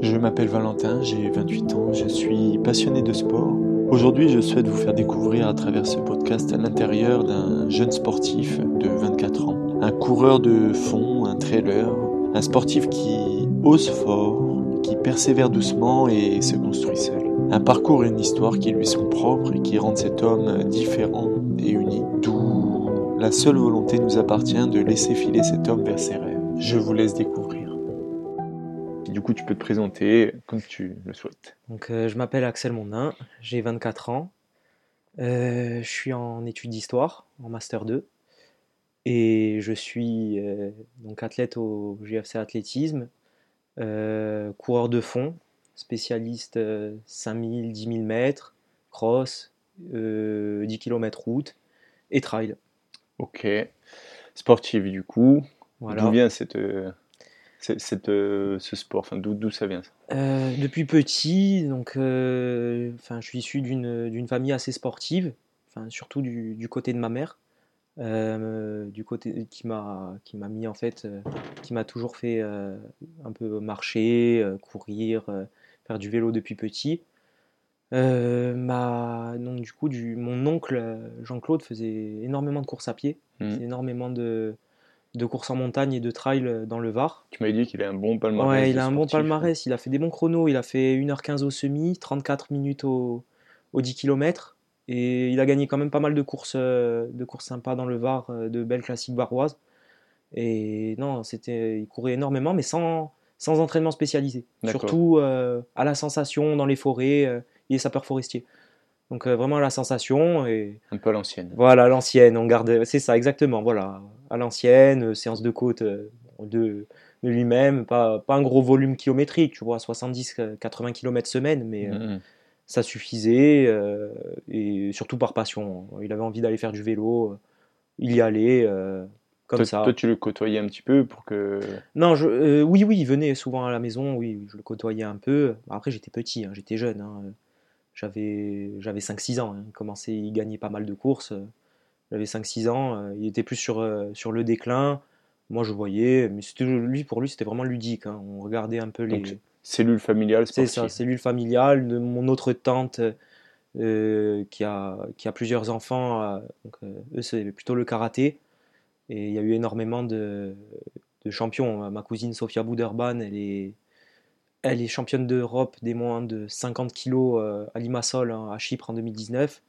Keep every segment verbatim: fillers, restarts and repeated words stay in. Je m'appelle Valentin, j'ai vingt-huit ans, je suis passionné de sport. Aujourd'hui, je souhaite vous faire découvrir à travers ce podcast à l'intérieur d'un jeune sportif de vingt-quatre ans, un coureur de fond, un trailer, un sportif qui ose fort, qui persévère doucement et se construit seul. Un parcours et une histoire qui lui sont propres et qui rendent cet homme différent et unique, d'où la seule volonté nous appartient de laisser filer cet homme vers ses rêves. Je vous laisse découvrir. Du coup, tu peux te présenter comme tu le souhaites. Donc, euh, je m'appelle Axel Mondain, j'ai vingt-quatre ans, euh, je suis en études d'histoire, en Master deux, et je suis euh, donc athlète au G F C Athlétisme, euh, coureur de fond, spécialiste euh, cinq mille, dix mille mètres, cross, euh, dix kilomètres route et trail. Ok, sportif du coup, voilà. D'où vient cette... Euh... C'est, c'est, euh, ce sport, enfin, d'où, d'où ça vient ça euh, Depuis petit, donc, euh, je suis issu d'une, d'une famille assez sportive, surtout du, du côté de ma mère, euh, du côté qui m'a, qui m'a mis en fait, euh, qui m'a toujours fait euh, un peu marcher, euh, courir, euh, faire du vélo depuis petit. Euh, ma, donc, du coup, du, mon oncle Jean-Claude faisait énormément de courses à pied, mmh. énormément de... de course en montagne et de trail dans le Var. Tu m'avais dit qu'il a un bon palmarès. Ouais, il a un bon palmarès, il a fait des bons chronos, il a fait une heure quinze au semi, trente-quatre minutes au, au dix kilomètres, et il a gagné quand même pas mal de courses, de courses sympas dans le Var, de belles classiques varoises. Et non, c'était, il courait énormément, mais sans, sans entraînement spécialisé. D'accord. Surtout euh, à la sensation, dans les forêts, euh, il est sapeur forestier. Donc euh, vraiment à la sensation. Et... Un peu à l'ancienne. Voilà, à l'ancienne, on garde... c'est ça, exactement, voilà. À l'ancienne, séance de côte de, de lui-même, pas, pas un gros volume kilométrique, tu vois, soixante-dix à quatre-vingts kilomètres semaine, mais mmh. euh, ça suffisait, euh, et surtout par passion. Il avait envie d'aller faire du vélo, il y allait, euh, comme toi, ça. Toi, tu le côtoyais un petit peu pour que... Non, je, euh, oui, oui, il venait souvent à la maison, oui, je le côtoyais un peu. Après, j'étais petit, hein, j'étais jeune, hein. J'avais, j'avais cinq six ans, hein. Il commençait, il gagnait pas mal de courses. J'avais cinq six ans, euh, il était plus sur, euh, sur le déclin. Moi, je voyais, mais c'était, lui, pour lui, c'était vraiment ludique. Hein. On regardait un peu les... Donc, cellule familiale, sportive. C'est ça, cellule familiale. De mon autre tante euh, qui, a, qui a plusieurs enfants, euh, donc, euh, eux, c'est plutôt le karaté. Et il y a eu énormément de, de champions. Ma cousine Sophia Boudurban, elle est, elle est championne d'Europe des moins de cinquante kilos euh, à Limassol, hein, à Chypre, en deux mille dix-neuf.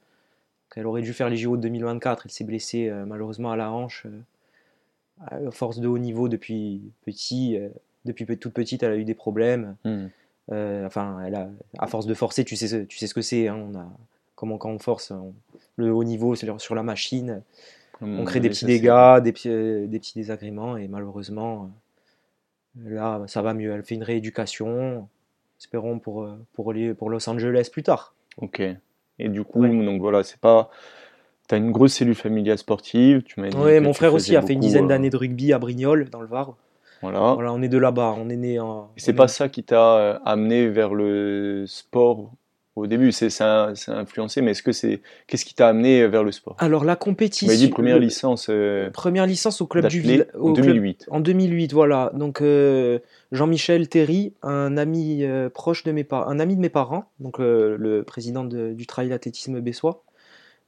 Elle aurait dû faire les J O de deux mille vingt-quatre, elle s'est blessée euh, malheureusement à la hanche. Euh, à force de haut niveau depuis, petit, euh, depuis toute petite, elle a eu des problèmes. Mmh. Euh, enfin, elle a, à force de forcer, tu sais, tu sais ce que c'est. Hein, on a, comment quand on force, on, le haut niveau sur, sur la machine, mmh, on crée des petits dégâts, des, euh, des petits désagréments. Et malheureusement, euh, là, ça va mieux. Elle fait une rééducation, espérons pour, pour, les, pour Los Angeles plus tard. Ok. Et du coup, ouais. Donc voilà, c'est pas. T'as une grosse cellule familiale sportive. Tu m'as dit. Oui, mon frère aussi a beaucoup, fait une dizaine euh... d'années de rugby à Brignoles, dans le Var. Voilà. Voilà, on est de là-bas, on est né en. Et c'est pas est... ça qui t'a amené vers le sport au début, c'est ça, ça a influencé. Mais est-ce que c'est qu'est-ce qui t'a amené vers le sport ? Alors la compétition. Tu m'as dit première licence. Euh... Première licence au club du Ville. En deux mille huit. Club... En deux mille huit, voilà. Donc euh, Jean-Michel Théry, un ami euh, proche de mes parents, un ami de mes parents, donc euh, le président de, du Trail Athlétisme Bessois,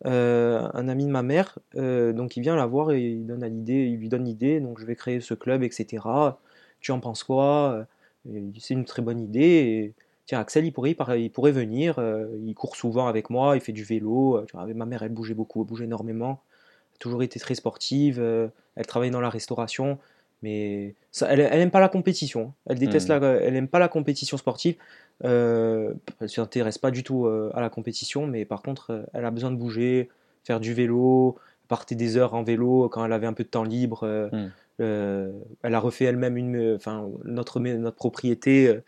euh, un ami de ma mère. Euh, donc il vient la voir et il donne à l'idée, il lui donne l'idée. Donc je vais créer ce club, et cetera. Tu en penses quoi ? Et c'est une très bonne idée. Et... Tiens, Axel, il pourrait, il pourrait venir, euh, il court souvent avec moi, il fait du vélo. Euh, tu vois, ma mère, elle bougeait beaucoup, elle bougeait énormément. Elle a toujours été très sportive, euh, elle travaille dans la restauration, mais ça, elle n'aime pas la compétition. Elle déteste mmh. la, elle n'aime pas la compétition sportive. Euh, elle ne s'intéresse pas du tout euh, à la compétition, mais par contre, euh, elle a besoin de bouger, faire du vélo. Elle partait des heures en vélo quand elle avait un peu de temps libre. Euh, mmh. euh, elle a refait elle-même une, enfin, notre, notre propriété. Euh,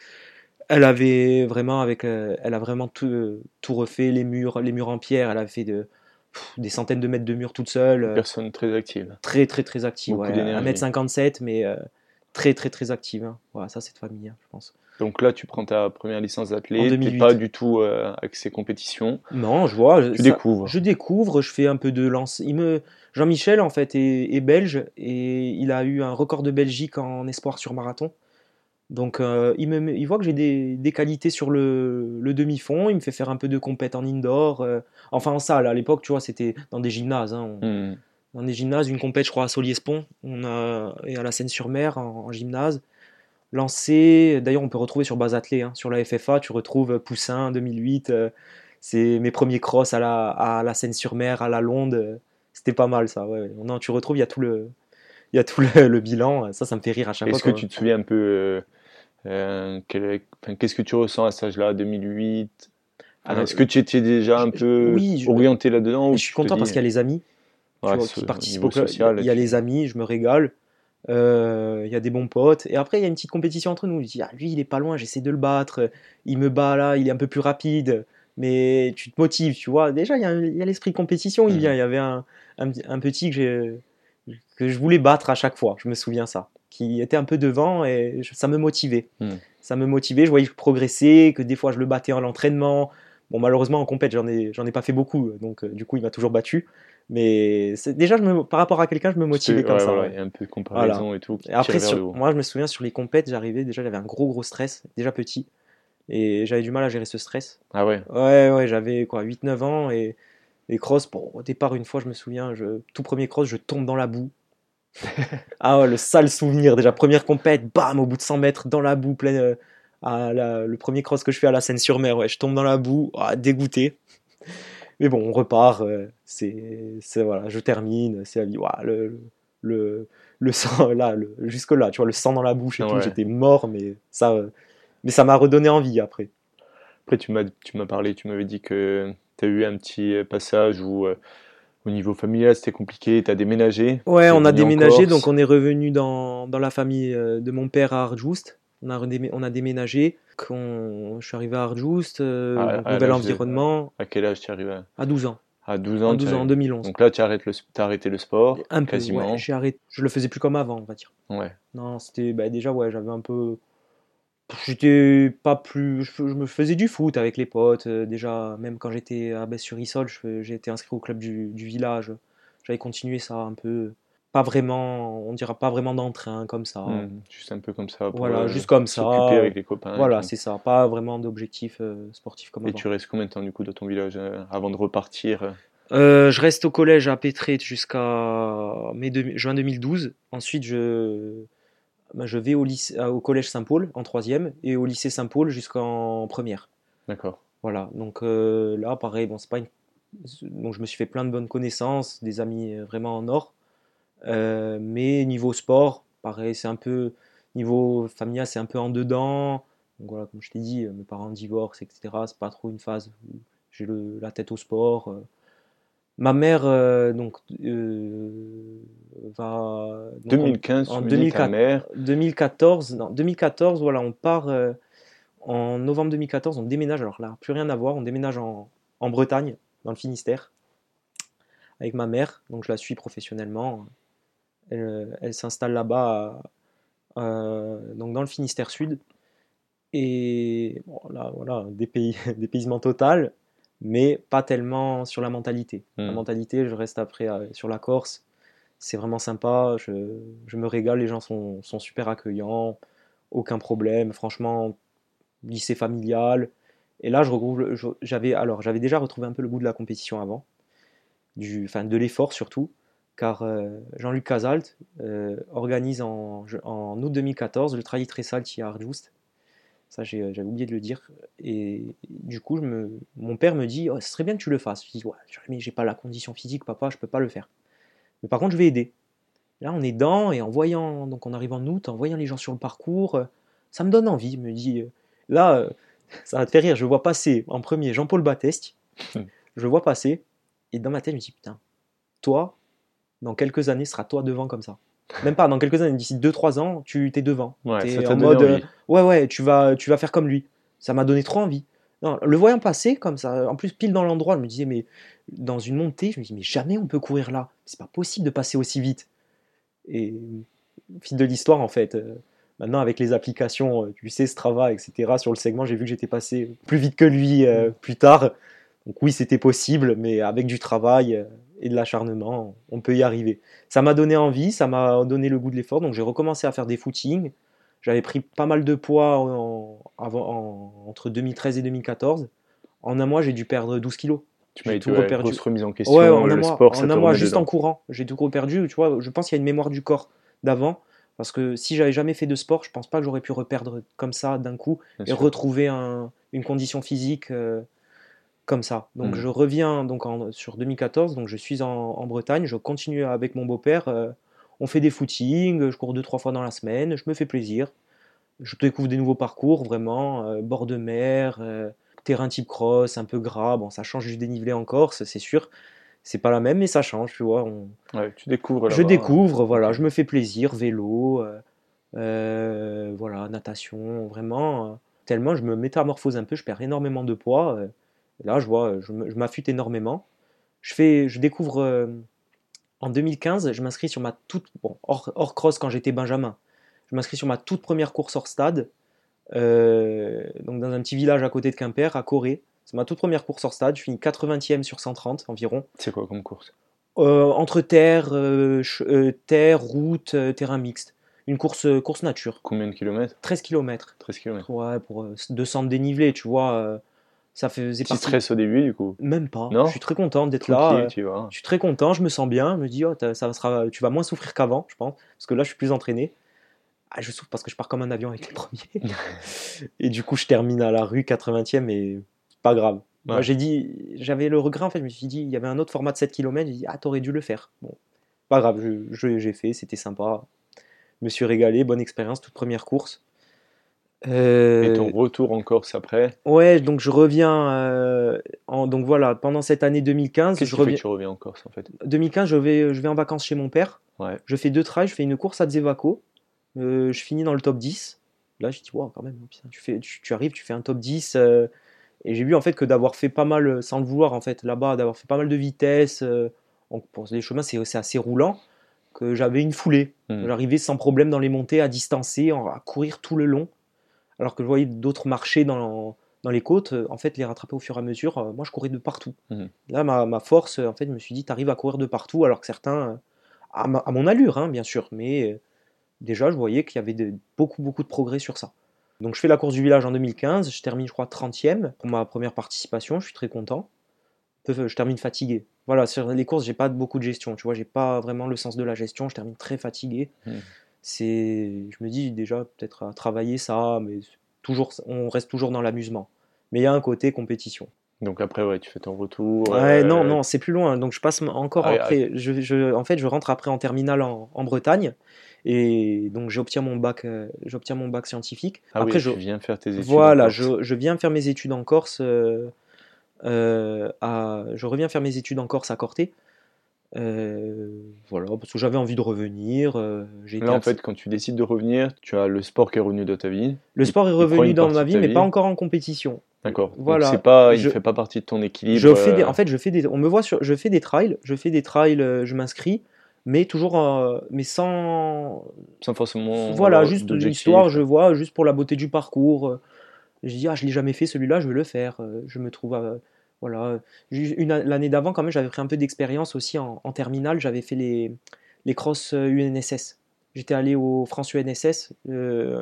Elle avait vraiment avec, euh, elle a vraiment tout, euh, tout refait, les murs, les murs en pierre. Elle a fait de, pff, des centaines de mètres de murs toute seule. Euh, Personne très active. Très très très active. Ouais, un mètre cinquante-sept, mais euh, très très très active. Hein. Voilà, ça c'est de famille, hein, je pense. Donc là, tu prends ta première licence d'athlète, tu n'es pas du tout euh, axé compétition. Non, je vois. Tu ça, découvres. Je découvre, je fais un peu de lance. Il me... Jean-Michel, en fait, est, est belge et il a eu un record de Belgique en espoir sur marathon. Donc euh, il, me, il voit que j'ai des, des qualités sur le, le demi-fond, il me fait faire un peu de compète en indoor, euh, enfin en salle. À l'époque, tu vois, c'était dans des gymnases. Hein, on, mmh. Dans des gymnases, une compète, je crois, à Soliespont, on a, et à la Seine-sur-Mer, en, en gymnase. Lancé, d'ailleurs, on peut retrouver sur Base Athlé, hein, sur la F F A, tu retrouves Poussin deux mille huit, euh, c'est mes premiers crosses à la, à la Seine-sur-Mer, à la Londe, euh, c'était pas mal ça. Ouais, ouais. Non, tu retrouves, il y a tout le... Il y a tout le, le bilan, ça, ça me fait rire à chaque Est-ce fois. Est-ce que tu te souviens un peu, euh, euh, quel, enfin, qu'est-ce que tu ressens à cet âge-là, deux mille huit ah, Est-ce euh, que tu étais déjà un je, peu oui, je, orienté là-dedans Je, je suis content parce dis... qu'il y a les amis ouais, vois, qui participent au club. Social, il y a les amis, je me régale, euh, il y a des bons potes. Et après, il y a une petite compétition entre nous. Je dis, ah, lui, il est pas loin, j'essaie de le battre. Il me bat là, il est un peu plus rapide. Mais tu te motives, tu vois. Déjà, il y a, il y a l'esprit de compétition, il mmh. vient. Il y avait un, un, un petit que j'ai... que je voulais battre à chaque fois, je me souviens ça, qui était un peu devant et je, ça me motivait. Mmh. Ça me motivait, je voyais que je progressais, que des fois je le battais à l'entraînement. Bon, malheureusement, en compète, j'en ai, j'en ai pas fait beaucoup, donc euh, du coup, il m'a toujours battu. Mais c'est, déjà, je me, par rapport à quelqu'un, je me motivais c'est, comme ouais, ça. Voilà, ouais. Il y a un peu de comparaison voilà. et tout. Et après, sur, moi, je me souviens, sur les compètes, j'arrivais, déjà, j'avais un gros, gros stress, déjà petit, et j'avais du mal à gérer ce stress. Ah ouais Ouais, ouais, j'avais quoi, huit neuf ans et... Les crosses, bon, au départ, une fois, je me souviens, je, tout premier cross, je tombe dans la boue. Ah ouais, le sale souvenir. Déjà, première compète, bam, au bout de cent mètres, dans la boue, pleine, euh, à la, le premier cross que je fais à la Seine-sur-Mer, ouais, je tombe dans la boue, ah, dégoûté. Mais bon, on repart, euh, c'est, c'est, voilà, je termine, c'est la vie, ouais, le, le, le sang, là, le, jusque-là, tu vois, le sang dans la bouche et ah, tout, ouais. J'étais mort, mais ça, euh, mais ça m'a redonné envie après. Après, tu m'as, tu m'as parlé, tu m'avais dit que... T'as eu un petit passage où, euh, au niveau familial, c'était compliqué, t'as déménagé. Ouais, on a déménagé, donc on est revenu dans, dans la famille de mon père à Artjoust. On a, on a déménagé, on, je suis arrivé à Artjoust, euh, à, à nouvel environnement. De, à quel âge t'es arrivé ? À douze ans. À douze ans, à douze ans en deux mille onze. Donc là, tu as arrêté le sport, un quasiment. Peu, ouais, j'ai arrêté, je le faisais plus comme avant, on va dire. Ouais. Non, c'était bah, déjà, ouais, j'avais un peu... J'étais pas plus. Je me faisais du foot avec les potes. Déjà, même quand j'étais à Besse-sur-Issole, j'ai été inscrit au club du, du village. J'avais continué ça un peu. Pas vraiment, on dira pas vraiment d'entrain comme ça. Mmh, juste un peu comme ça. Pour voilà, euh, juste comme ça. S'occuper avec les copains. Voilà, c'est ça. Pas vraiment d'objectif euh, sportif comme ça. Et avant. Tu restes combien de temps du coup dans ton village euh, avant de repartir euh, Je reste au collège à Pétré jusqu'à mai de, juin deux mille douze. Ensuite, je. Ben je vais au, lycée, au collège Saint-Paul en troisième et au lycée Saint-Paul jusqu'en première. D'accord. Voilà, donc euh, là, pareil, bon, c'est pas une... donc, je me suis fait plein de bonnes connaissances, des amis vraiment en or. Euh, mais niveau sport, pareil, c'est un peu... Niveau familial, c'est un peu en dedans. Donc voilà, comme je t'ai dit, mes parents divorcent, et cetera. C'est pas trop une phase où j'ai le, la tête au sport. Euh... Ma mère, euh, donc, euh, va... Donc, deux mille quinze, en, en deux mille quatorze, mère. deux mille quatorze, non, deux mille quatorze, voilà, on part... Euh, en novembre deux mille quatorze, on déménage, alors là, plus rien à voir, on déménage en, en Bretagne, dans le Finistère, avec ma mère, donc je la suis professionnellement. Elle, elle s'installe là-bas, euh, donc dans le Finistère Sud. Et bon, là, voilà, dépay... dépaysement total. Mais pas tellement sur la mentalité. Mmh. La mentalité, je reste après euh, sur la Corse. C'est vraiment sympa, je, je me régale, les gens sont, sont super accueillants, aucun problème, franchement, lycée familial. Et là, je retrouve, je, j'avais, alors, j'avais déjà retrouvé un peu le goût de la compétition avant, du, enfin, de l'effort surtout, car euh, Jean-Luc Casalt euh, organise en, en août deux mille quatorze le Trail Athlétisme Bessois à Artjoust. Ça, j'ai, j'avais oublié de le dire. Et du coup, je me, mon père me dit oh, « Ce serait bien que tu le fasses. » Je dis ouais, « Mais j'ai pas la condition physique, papa, je peux pas le faire. » Mais par contre, je vais aider. Là, en aidant et en voyant, donc on arrive en août, en voyant les gens sur le parcours, ça me donne envie. Il me dit « Là, ça va te faire rire. Je vois passer en premier Jean-Paul Bateste. Je le vois passer. Et dans ma tête, je me dis « Putain, toi, dans quelques années, sera toi devant comme ça. » Même pas, dans quelques années, d'ici deux trois ans, tu es devant. Ouais, t'es en mode, euh, ouais, ouais, tu vas, tu vas faire comme lui. Ça m'a donné trop envie. Non, le voyant passer comme ça, en plus pile dans l'endroit, je me disais, mais dans une montée, je me disais, mais jamais on peut courir là. C'est pas possible de passer aussi vite. Et fil de l'histoire, en fait, Maintenant, avec les applications, tu sais, Strava, et cetera, sur le segment, j'ai vu que j'étais passé plus vite que lui euh, plus tard. Donc oui, c'était possible, mais avec du travail et de l'acharnement, on peut y arriver. Ça m'a donné envie, ça m'a donné le goût de l'effort, donc j'ai recommencé à faire des footings. J'avais pris pas mal de poids en, avant, en, entre deux mille treize et deux mille quatorze. En un mois, j'ai dû perdre douze kilos. Tu m'as dit, ouais, grosse remise en question, ouais, en le mois, sport, ça en un mois, juste dedans. En courant, j'ai tout reperdu. Tu vois, je pense qu'il y a une mémoire du corps d'avant. Parce que si j'avais jamais fait de sport, je pense pas que j'aurais pu reperdre comme ça d'un coup Bien et sûr. retrouver un, une condition physique euh, comme ça. Donc mmh. je reviens donc en, sur deux mille quatorze, donc je suis en, en Bretagne, je continue avec mon beau-père, euh, on fait des footings, je cours deux trois fois dans la semaine, je me fais plaisir, je découvre des nouveaux parcours vraiment, euh, bord de mer, euh, terrain type cross, un peu gras, bon ça change du dénivelé en Corse, c'est sûr. C'est pas la même, mais ça change, tu vois. On... Ouais, tu découvres. Là-bas. Je découvre, voilà, je me fais plaisir, vélo, euh, euh, voilà, natation, vraiment. Euh, tellement je me métamorphose un peu, je perds énormément de poids. Euh, là, je vois, je m'affûte énormément. Je fais, je découvre. Euh, en deux mille quinze, je m'inscris sur ma toute, bon, hors, hors cross quand j'étais Benjamin. Je m'inscris sur ma toute première course hors stade, euh, donc dans un petit village à côté de Quimper, à Corée. C'est ma toute première course hors stade, je finis quatre-vingtième sur cent trente environ. C'est quoi comme course ? euh, Entre terre, euh, ch- euh, terre, route, euh, terrain mixte. Une course, euh, course nature. Combien de kilomètres ? treize kilomètres. treize kilomètres. Ouais, pour euh, deux cents de dénivelé, tu vois. Euh, ça faisait partie. Tu stresses au début, du coup ? Même pas. Non ? Je suis très content d'être Tranquille, là. Euh, tu vois. Je suis très content, je me sens bien. Je me dis, oh, ça sera, tu vas moins souffrir qu'avant, je pense. Parce que là, je suis plus entraîné. Ah, je souffre parce que je pars comme un avion avec les premiers. Et du coup, je termine à la rue, quatre-vingtième et... Pas grave. Ouais. Moi, j'ai dit, j'avais le regret en fait. Je me suis dit, il y avait un autre format de sept kilomètres. J'ai dit, ah, t'aurais dû le faire. Bon, pas grave, je, je, j'ai fait, c'était sympa. Je me suis régalé, bonne expérience, toute première course. Euh... Et ton retour en Corse après ? Ouais, donc je reviens. Euh, en, donc voilà, pendant cette année deux mille quinze. Qu'est-ce je reviens. Tu reviens en Corse en fait ? deux mille quinze, je vais, je vais en vacances chez mon père. Ouais. Je fais deux trails, je fais une course à Zevaco. Euh, je finis dans le top dix. Là, j'ai dit, waouh, quand même, putain, tu, fais, tu, tu arrives, tu fais un top dix. Euh, Et j'ai vu en fait que d'avoir fait pas mal, sans le vouloir en fait, là-bas, d'avoir fait pas mal de vitesse, euh, on, pour les chemins c'est, c'est assez roulant, que j'avais une foulée. Mmh. J'arrivais sans problème dans les montées à distancer, à courir tout le long. Alors que je voyais d'autres marcher dans, dans les côtes, en fait les rattraper au fur et à mesure, euh, moi je courais de partout. Mmh. Là ma, ma force, en fait je me suis dit t'arrives à courir de partout, alors que certains, à, ma, à mon allure hein, bien sûr, mais euh, déjà je voyais qu'il y avait de, beaucoup beaucoup de progrès sur ça. Donc je fais la course du village en deux mille quinze, je termine je crois trentième pour ma première participation, je suis très content. Je termine fatigué. Voilà, sur les courses, j'ai pas beaucoup de gestion, tu vois, j'ai pas vraiment le sens de la gestion, je termine très fatigué. Mmh. C'est je me dis déjà peut-être à travailler ça, mais toujours on reste toujours dans l'amusement. Mais il y a un côté compétition. Donc après ouais, tu fais ton retour. Ouais, euh... non non, c'est plus loin. Donc je passe encore ah, après ah, je, je en fait, je rentre après en terminale en, en Bretagne. Et donc j'obtiens mon bac, euh, j'obtiens mon bac scientifique. Ah Après, oui, je viens faire tes études. Voilà, je, je viens faire mes études en Corse. Euh, euh, à, je reviens faire mes études en Corse à Corté. Euh, voilà, parce que j'avais envie de revenir. Euh, j'ai Là, en fait, quand tu décides de revenir, tu as le sport qui est revenu dans ta vie. Le sport est revenu dans ma vie, mais vie. Pas encore en compétition. D'accord. Voilà. Donc c'est pas, il je, fait pas partie de ton équilibre. Je fais des, en fait, je fais des. On me voit sur. Je fais des trails. Je fais des trails. Je m'inscris. Mais toujours, euh, mais sans. Sans forcément. Voilà, juste une histoire, je vois, juste pour la beauté du parcours. Euh, je dis, ah, je l'ai jamais fait celui-là, je vais le faire. Euh, je me trouve. Euh, voilà. Une, l'année d'avant, quand même, j'avais pris un peu d'expérience aussi en, en terminale. J'avais fait les, les crosses U N S S. J'étais allé au France U N S S euh,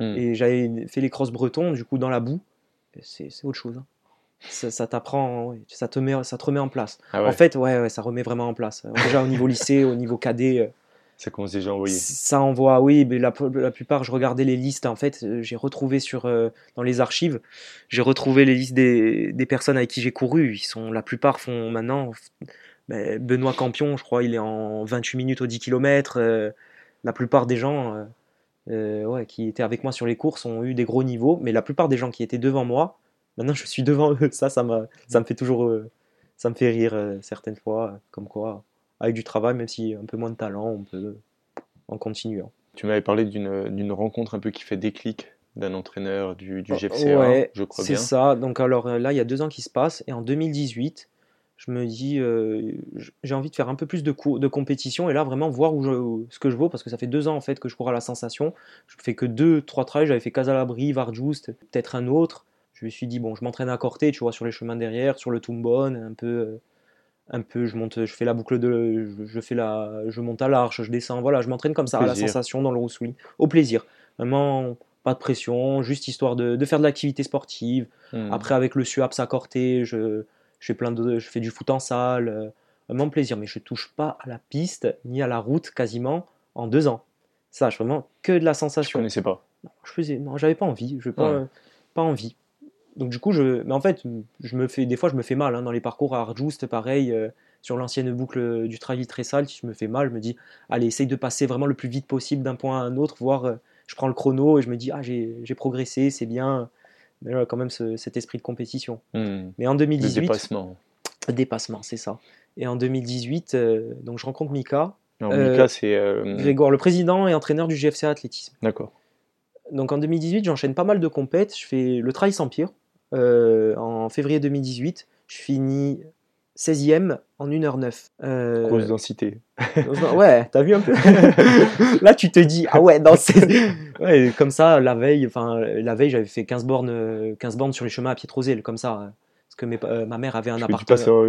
mmh. et j'avais fait les crosses bretons, du coup, dans la boue. C'est, c'est autre chose. Hein. Ça, ça t'apprend, ça te, met, ça te remet en place. Ah ouais. En fait, ouais, ouais, ça remet vraiment en place. Déjà au niveau lycée, au niveau cadet. Ça commence déjà à envoyer. Ça envoie, oui. Mais la, la plupart, je regardais les listes. En fait, j'ai retrouvé sur, dans les archives, j'ai retrouvé les listes des, des personnes avec qui j'ai couru. Ils sont, la plupart font maintenant. Ben, Benoît Campion, je crois, il est en vingt-huit minutes au dix kilomètres. La plupart des gens euh, ouais, qui étaient avec moi sur les courses ont eu des gros niveaux. Mais la plupart des gens qui étaient devant moi, maintenant, je suis devant eux. Ça, ça, m'a, ça me fait toujours, ça me fait rire certaines fois, comme quoi, avec du travail, même si un peu moins de talent, on peut en continuant. Tu m'avais parlé d'une, d'une rencontre un peu qui fait déclic d'un entraîneur du, du G F C A, ouais, je crois bien. C'est ça. Donc alors là, il y a deux ans qui se passent, et en deux mille dix-huit, je me dis, euh, j'ai envie de faire un peu plus de, co- de compétition et là vraiment voir où je, où, ce que je vaux, parce que ça fait deux ans en fait que je cours à la sensation. Je fais que deux, trois trails, j'avais fait Casalabri, Varjoust, peut-être un autre. Je me suis dit, bon, je m'entraîne à Corté, tu vois, sur les chemins derrière, sur le Tumbon, un peu, euh, un peu je, monte, je fais la boucle de. Je, je, fais la, je monte à l'Arche, je descends, voilà, je m'entraîne comme ça à la sensation dans le Roussouli, au plaisir. Vraiment, pas de pression, juste histoire de, de faire de l'activité sportive. Mmh. Après, avec le S U A P S à Corté, je. Je fais, plein de, je fais du foot en salle, euh, vraiment plaisir, mais je ne touche pas à la piste ni à la route quasiment en deux ans. Ça, je fais vraiment que de la sensation. Je ne connaissais pas. Non, je faisais, non, j'avais pas envie, je n'avais pas, ouais. euh, pas envie. Donc du coup, je, mais en fait, je me fais, des fois, je me fais mal hein, dans les parcours à Arjoust, pareil, euh, sur l'ancienne boucle du Trail Tressal, si je me fais mal, je me dis, allez, essaye de passer vraiment le plus vite possible d'un point à un autre, voire euh, je prends le chrono et je me dis, ah, j'ai, j'ai progressé, c'est bien. Mais là, quand même, ce, cet esprit de compétition. Mmh. Mais en deux mille dix-huit. Le dépassement. Dépassement, c'est ça. Et en deux mille dix-huit, euh, donc je rencontre Mika. Alors, euh, Mika, c'est. Euh... Grégoire, le président et entraîneur du G F C Athlétisme. D'accord. Donc en deux mille dix-huit, j'enchaîne pas mal de compètes. Je fais le Trail Sampire euh, en février deux mille dix-huit. Je finis seizième en une heure neuf. Euh... Grosse densité. Ouais, t'as vu un peu. Là, tu te dis, ah ouais, non, c'est... ouais, comme ça, la veille, enfin, la veille, j'avais fait quinze bornes, quinze bornes sur les chemins à Pietrosel, comme ça. Parce que mes, euh, ma mère avait un appartement.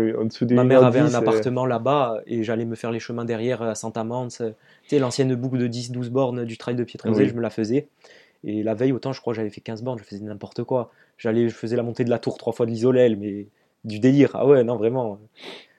Ma mère avait un appartement là-bas et j'allais me faire les chemins derrière à Saint-Amance. Tu sais, l'ancienne boucle de dix douze bornes du trail de Pietrosel, oui. Je me la faisais. Et la veille, autant, je crois, j'avais fait quinze bornes, je faisais n'importe quoi. J'allais, je faisais la montée de la tour trois fois de l'Isolel, mais. Du délire, ah ouais, non, vraiment.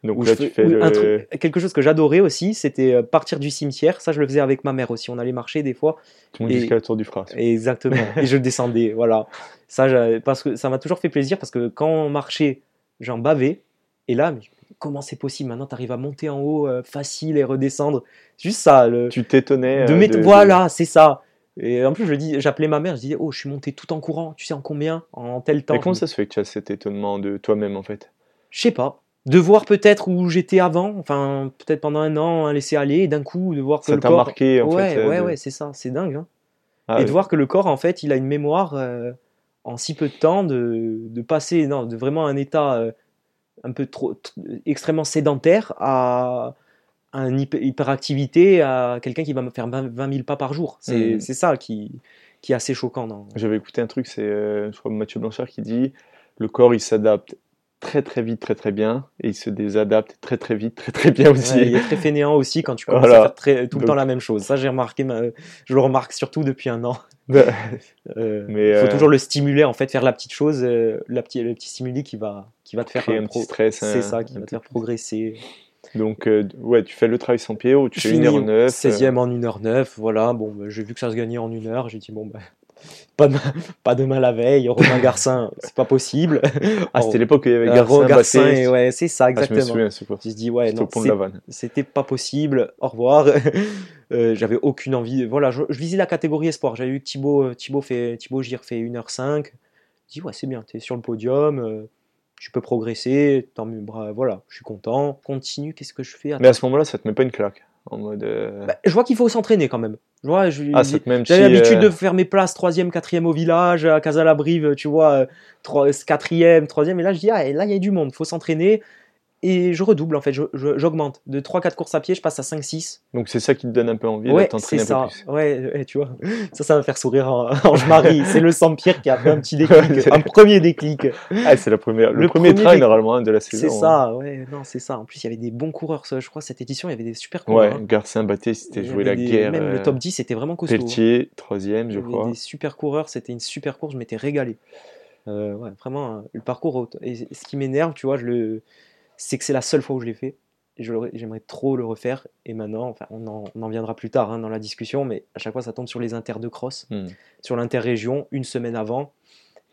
Donc là, fais, tu fais le... truc, quelque chose que j'adorais aussi, c'était partir du cimetière. Ça, je le faisais avec ma mère aussi. On allait marcher des fois. Tout le monde jusqu'à la tour du Fras. Exactement. Et je descendais, voilà. Ça, je, parce que ça m'a toujours fait plaisir parce que quand on marchait, j'en bavais. Et là, mais comment c'est possible? Maintenant, t'arrives à monter en haut euh, facile et redescendre. Juste ça. Le, tu t'étonnais. De, euh, de... Voilà, c'est ça. Et en plus, je dis, j'appelais ma mère, je disais, oh, je suis monté tout en courant, tu sais en combien, en tel temps. Et comment ça se fait que tu as cet étonnement de toi-même, en fait? Je sais pas. De voir peut-être où j'étais avant, enfin, peut-être pendant un an, hein, laisser aller, et d'un coup, de voir que ça le corps... Ça t'a marqué, en ouais, fait. Ouais, ouais, de... ouais, c'est ça, c'est dingue. Hein. Ah, et oui. De voir que le corps, en fait, il a une mémoire, euh, en si peu de temps, de, de passer non, de vraiment un état euh, un peu trop, t- extrêmement sédentaire à... à une hyperactivité, à quelqu'un qui va me faire vingt mille pas par jour. C'est, mmh. c'est ça qui, qui est assez choquant. Non, j'avais écouté un truc, c'est euh, je crois Mathieu Blanchard qui dit le corps il s'adapte très très vite, très très bien, et il se désadapte très très vite, très très bien aussi. Ouais, il est très fainéant aussi quand tu commences voilà. à faire très, tout le Donc... temps la même chose. Ça j'ai remarqué, ma... je le remarque surtout depuis un an. euh, Mais il faut euh... toujours le stimuler en fait, faire la petite chose, euh, la petit, le petit stimuli qui va, qui va te faire un pro... petit stress, hein, c'est ça, qui va te faire progresser. Donc, euh, ouais, tu fais le Trail sans pied ou tu fais une heure neuf. seizième euh... en une heure neuf, voilà. Bon, bah, j'ai vu que ça se gagnait en une heure. J'ai dit, bon, bah, pas, de... pas demain la veille. Romain Garcin, c'est pas possible. Ah, oh, c'était l'époque où il y avait Garcin, Garcin et, ouais, c'est ça, exactement. Ah, je me souviens, c'est quoi. Je me dis, ouais, c'était non, au pont de la Vanne. C'était pas possible. Au revoir. euh, j'avais aucune envie. Voilà, je, je visais la catégorie espoir. J'avais vu que Thibaut, Thibaut, fait, Thibaut Gire fait une heure cinq. Je dis, ouais, c'est bien, t'es sur le podium. Euh... Je peux progresser, tant mieux, voilà, je suis content. Continue, qu'est-ce que je fais? Attends. Mais à ce moment-là, ça te met pas une claque en mode. Euh... Bah, je vois qu'il faut s'entraîner quand même. Je vois, je, ah, j'ai même j'avais si, l'habitude euh... de faire mes places troisième, quatrième au village, à Casalabrive, tu vois, quatrième, troisième. Et là, je dis, ah, et là, il y a du monde, faut s'entraîner. Et je redouble en fait, je, je, j'augmente. De trois quatre courses à pied, je passe à cinq six. Donc c'est ça qui te donne un peu envie ouais, de t'entraîner un peu plus. Ouais, ouais, tu vois. Ça, ça va me faire sourire en, en je marie. C'est le Sampire qui a fait un petit déclic, un premier déclic. Ah, c'est la première, le, le premier, premier trail déc... normalement de la saison. C'est ça, hein. Ouais, non, c'est ça. En plus, il y avait des bons coureurs, je crois, cette édition, il y avait des super coureurs. Ouais, hein. Garcin, Bateste, c'était joué la des... guerre. Même euh... le top dix, c'était vraiment costaud. Pelletier, troisième, je crois. Il y avait des super coureurs, c'était une super course, je m'étais régalé. Euh, ouais, vraiment, le parcours. Et ce qui m'énerve, tu vois, je le. C'est que c'est la seule fois où je l'ai fait. Je le, j'aimerais trop le refaire. Et maintenant, enfin, on, en, on en viendra plus tard hein, dans la discussion, mais à chaque fois, ça tombe sur les inters de cross, mmh. sur l'interrégion, une semaine avant.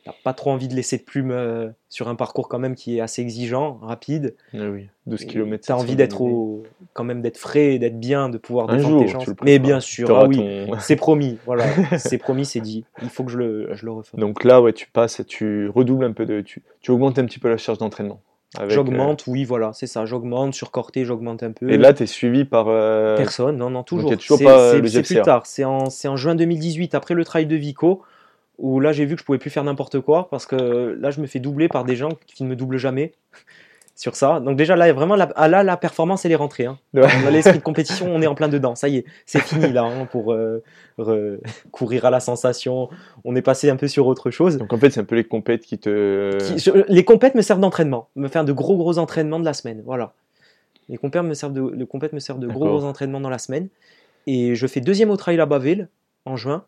T'as pas trop envie de laisser de plume euh, sur un parcours quand même qui est assez exigeant, rapide. Ah oui, douze kilomètres. T'as envie d'être au, quand même d'être frais, d'être bien, de pouvoir défendre tes chances. Mais bien sûr, ah oui, ton... c'est promis. Voilà, c'est promis, c'est dit. Il faut que je le, je le refasse. Donc là, ouais, tu passes, tu redoubles un peu, de, tu, tu augmentes un petit peu la charge d'entraînement. Avec j'augmente, euh... oui, voilà, c'est ça. J'augmente, sur Corté, j'augmente un peu. Et là, tu es suivi par. Euh... Personne, non, non, toujours. Donc, toujours c'est, pas c'est, le c'est plus tard, c'est en, c'est en juin deux mille dix-huit, après le trail de Vico, où là, j'ai vu que je pouvais plus faire n'importe quoi, parce que là, je me fais doubler par des gens qui ne me doublent jamais. sur ça. Donc déjà là, vraiment, la, là, la performance, elle est rentrée. Hein. Ouais. On a l'esprit de compétition, on est en plein dedans. Ça y est, c'est fini là hein, pour euh, re, courir à la sensation. On est passé un peu sur autre chose. Donc en fait, c'est un peu les compètes qui te... Qui, je, les compètes me servent d'entraînement, me faire de gros gros entraînements de la semaine. Voilà. Les compètes me servent de, les compètes me servent de gros gros entraînements dans la semaine. Et je fais deuxième au Trail à Baville en juin.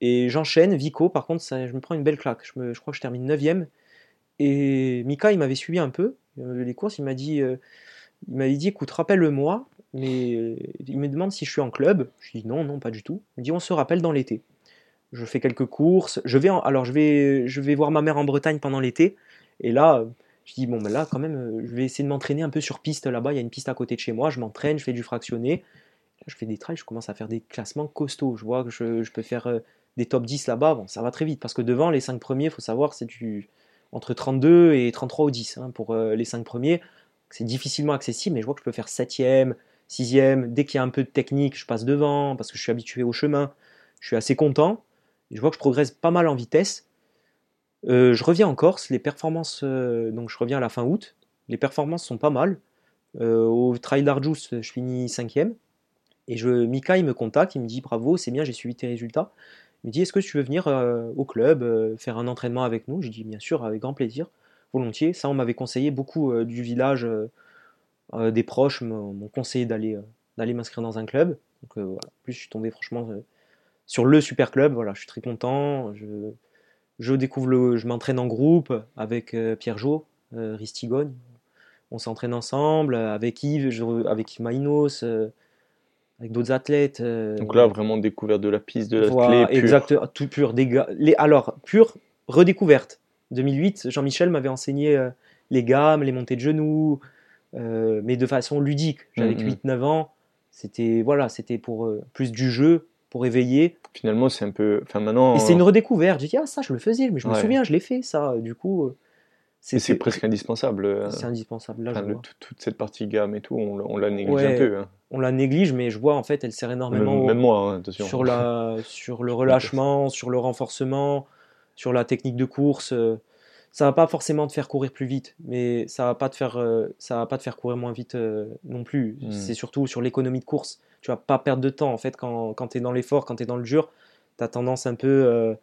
Et j'enchaîne. Vico, par contre, ça, je me prends une belle claque. Je, me, je crois que je termine neuvième. Et Mika, il m'avait suivi un peu euh, les courses. Il m'a dit, euh, il m'avait dit, écoute, rappelle-moi. Mais euh, il me demande si je suis en club. Je dis non, non, pas du tout. Il me dit, on se rappelle dans l'été. Je fais quelques courses. Je vais, en, alors je vais, je vais voir ma mère en Bretagne pendant l'été. Et là, je dis bon, ben là, quand même, je vais essayer de m'entraîner un peu sur piste là-bas. Il y a une piste à côté de chez moi. Je m'entraîne, je fais du fractionné. Je fais des trails, je commence à faire des classements costauds. Je vois que je, je peux faire euh, des top dix là-bas. Bon, ça va très vite parce que devant, les cinq premiers, il faut savoir, c'est du entre trente-deux et trente-trois au dix hein, pour euh, les cinq premiers. C'est difficilement accessible, mais je vois que je peux faire septième, sixième. Dès qu'il y a un peu de technique, je passe devant parce que je suis habitué au chemin. Je suis assez content. Et je vois que je progresse pas mal en vitesse. Euh, je reviens en Corse. Les performances, euh, donc je reviens à la fin août. Les performances sont pas mal. Euh, au Trail d'Arjus, je finis cinquième. Et je, Mika, il me contacte, il me dit bravo, c'est bien, j'ai suivi tes résultats. Il me dit est-ce que tu veux venir euh, au club, euh, faire un entraînement avec nous? J'ai dit bien sûr, avec grand plaisir, volontiers. Ça, on m'avait conseillé beaucoup euh, du village, euh, euh, des proches m'ont conseillé d'aller, euh, d'aller m'inscrire dans un club. Donc euh, voilà, en plus je suis tombé franchement euh, sur le super club, voilà, je suis très content. Je, je découvre le, je m'entraîne en groupe avec euh, Pierre-Jo, euh, Ristigogne. On s'entraîne ensemble, avec Yves, je, avec Yves Maïnos. Euh, avec d'autres athlètes. Euh, Donc là, vraiment découverte de la piste, de l'athlète pure. Exact, tout pur. Des gars, les, alors, pure redécouverte. deux mille huit, Jean-Michel m'avait enseigné euh, les gammes, les montées de genoux, euh, mais de façon ludique. J'avais mm-hmm. huit neuf ans. C'était, voilà, c'était pour euh, plus du jeu, pour éveiller. Finalement, c'est un peu... Enfin, maintenant, et c'est une redécouverte. J'ai dit, ah ça, je le faisais, mais je ouais. me souviens, je l'ai fait, ça. Du coup... Euh, C'est, c'est presque indispensable. Euh, c'est indispensable. Là, enfin, je le, vois. Toute cette partie gamme et tout, on, on la néglige ouais, un peu. Hein. On la néglige, mais je vois en fait, elle sert énormément. Même, au, même moi, hein, sur, la, sur le relâchement, sur le renforcement, sur la technique de course. Euh, ça va pas forcément te faire courir plus vite, mais ça va pas te faire, euh, ça va pas te faire courir moins vite euh, non plus. Mmh. C'est surtout sur l'économie de course. Tu vas pas perdre de temps en fait quand, quand tu es dans l'effort, quand tu es dans le dur. Tu as tendance un peu. Euh,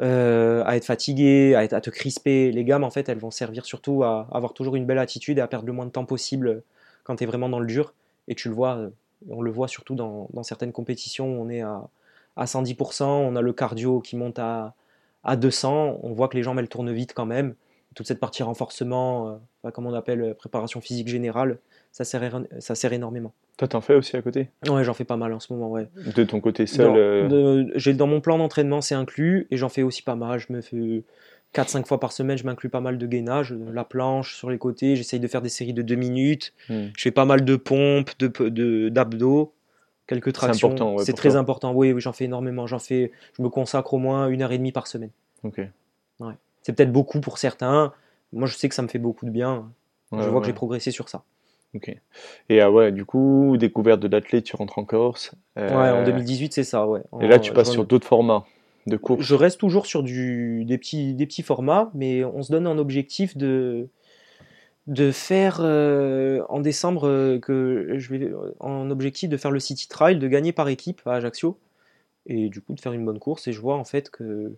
Euh, à être fatigué, à, être, à te crisper. Les gammes, en fait, elles vont servir surtout à avoir toujours une belle attitude et à perdre le moins de temps possible quand tu es vraiment dans le dur. Et tu le vois, on le voit surtout dans, dans certaines compétitions où on est à, à cent dix pour cent, on a le cardio qui monte à, à deux cents, on voit que les jambes, elles tournent vite quand même. Toute cette partie renforcement, euh, enfin, comme on appelle préparation physique générale, ça sert, ça sert énormément. Toi, t'en fais aussi à côté ? Ouais, j'en fais pas mal en ce moment, ouais. De ton côté seul ? Euh... de, j'ai, dans mon plan d'entraînement, c'est inclus, et j'en fais aussi pas mal. Je me fais quatre cinq fois par semaine, je m'inclus pas mal de gainage, de la planche sur les côtés, j'essaye de faire des séries de deux minutes, mmh. je fais pas mal de pompes, de, de, d'abdos, quelques tractions. C'est important, ouais, c'est très toi. Important, oui, oui, j'en fais énormément. J'en fais, je me consacre au moins une heure et demie par semaine. Ok. Ouais. C'est peut-être beaucoup pour certains. Moi, je sais que ça me fait beaucoup de bien. Ouais, je vois ouais. que j'ai progressé sur ça. Ok. Et ah ouais, du coup, découverte de l'athlète, tu rentres en Corse. Euh... Ouais, en deux mille dix-huit, c'est ça, ouais. En, et là, tu passes sur d'autres formats de course. Je reste toujours sur du... des, petits... des petits formats, mais on se donne un objectif de, de faire euh, en décembre, euh, que je vais en objectif de faire le City Trail, de gagner par équipe à Ajaccio, et du coup de faire une bonne course. Et je vois en fait que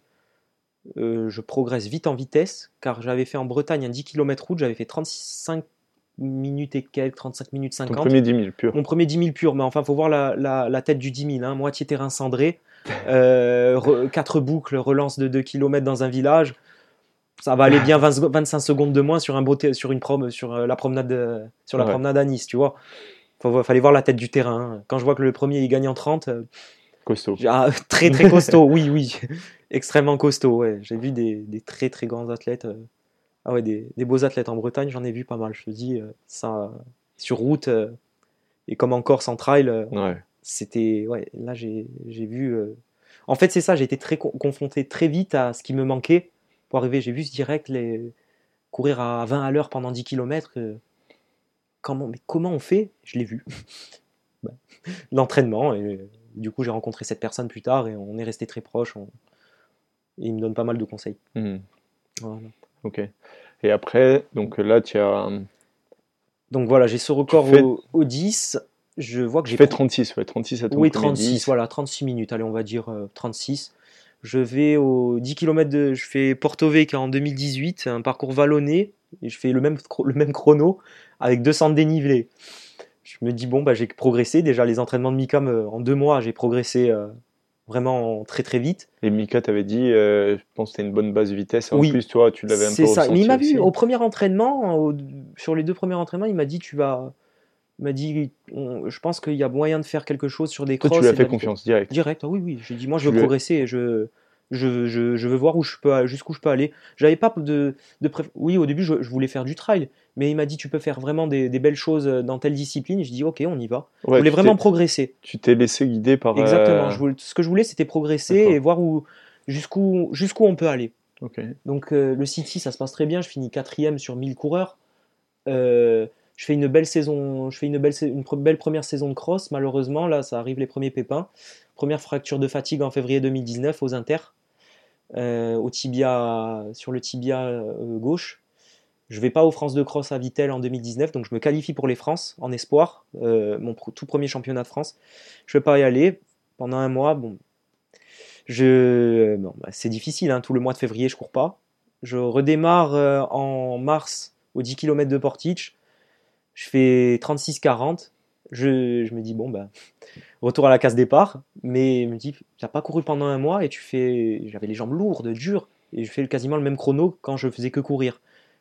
Euh, je progresse vite en vitesse, car j'avais fait en Bretagne un dix kilomètres route, j'avais fait trente-cinq minutes et quelques, trente-cinq minutes cinquante. Mon premier dix mille pur. Mon premier dix mille pur, mais enfin, il faut voir la, la, la tête du dix mille, hein, moitié terrain cendré, euh, re, quatre boucles, relance de deux kilomètres dans un village, ça va aller bien vingt, vingt-cinq secondes de moins sur, un beau t- sur, une prom- sur euh, la, promenade, euh, sur la ouais. promenade à Nice, tu vois. Il fallait voir la tête du terrain. Hein. Quand je vois que le premier il gagne en trente... Euh, costaud. Ah, très très costaud, oui, oui. Extrêmement costaud, ouais. J'ai vu des, des très très grands athlètes. Euh... Ah ouais, des, des beaux athlètes en Bretagne, j'en ai vu pas mal. Je te dis, euh, ça, sur route, euh, et comme en Corse, en trail, euh, ouais. c'était... Ouais, là, j'ai, j'ai vu... Euh... En fait, c'est ça, j'ai été très co- confronté très vite à ce qui me manquait pour arriver. J'ai vu direct les... courir à vingt à l'heure pendant dix kilomètres. Euh... Comment, mais comment on fait ? Je l'ai vu. bah, l'entraînement et... Du coup, j'ai rencontré cette personne plus tard et on est resté très proches. On... Et il me donne pas mal de conseils. Mmh. Voilà. Ok. Et après, donc là, tu as Donc voilà, j'ai ce record fais... au, au dix. Je vois que j'ai. Tu fais trente-six, ouais, trente-six à ton. Oui, trente-six, voilà, trente-six minutes, allez, on va dire euh, trente-six. Je vais au dix kilomètres, de, je fais Porto Vecchio en deux mille dix-huit, un parcours vallonné, et je fais le même, le même chrono avec deux cents dénivelés. Je me dis, bon, bah, j'ai progressé. Déjà, les entraînements de Mika, me, en deux mois, j'ai progressé euh, vraiment très très vite. Et Mika t'avait dit, euh, je pense que c'était une bonne base vitesse. En oui, plus, toi, tu l'avais un peu ressenti. C'est ça. Mais il m'a vu au premier entraînement, au, sur les deux premiers entraînements, il m'a dit, tu vas. Il m'a dit, on, je pense qu'il y a moyen de faire quelque chose sur des crosses. Toi, tu lui as fait confiance, direct. Direct, ah oui, oui. J'ai dit, moi, je veux progresser et je, je, je, je veux voir où je peux, jusqu'où je peux aller. J'avais pas de, de préf... Oui, au début, je, je voulais faire du trail, mais il m'a dit, tu peux faire vraiment des, des belles choses dans telle discipline. Et je dis, ok, on y va. Ouais, je voulais vraiment progresser. Tu t'es laissé guider par. Exactement. Euh... Je voulais, ce que je voulais, c'était progresser. D'accord. Et voir où, jusqu'où, jusqu'où on peut aller. Okay. Donc, euh, le City, ça se passe très bien. Je finis quatrième sur mille coureurs. Euh, Je fais une belle saison, je fais une belle, une belle première saison de cross. Malheureusement, là, ça arrive les premiers pépins. Première fracture de fatigue en février deux mille dix-neuf aux inters, euh, au tibia, sur le tibia euh, gauche. Je ne vais pas aux France de cross à Vittel en deux mille dix-neuf, donc je me qualifie pour les France en espoir, euh, mon pr- tout premier championnat de France. Je ne vais pas y aller pendant un mois. Bon, je, non, bah, c'est difficile, hein, tout le mois de février, je ne cours pas. Je redémarre euh, en mars aux dix kilomètres de Portici. Je fais trente-six quarante, je, je me dis, bon, bah, retour à la case départ, mais je me dis, t'as pas couru pendant un mois et tu fais. J'avais les jambes lourdes, dures, et je fais quasiment le même chrono quand je faisais que courir.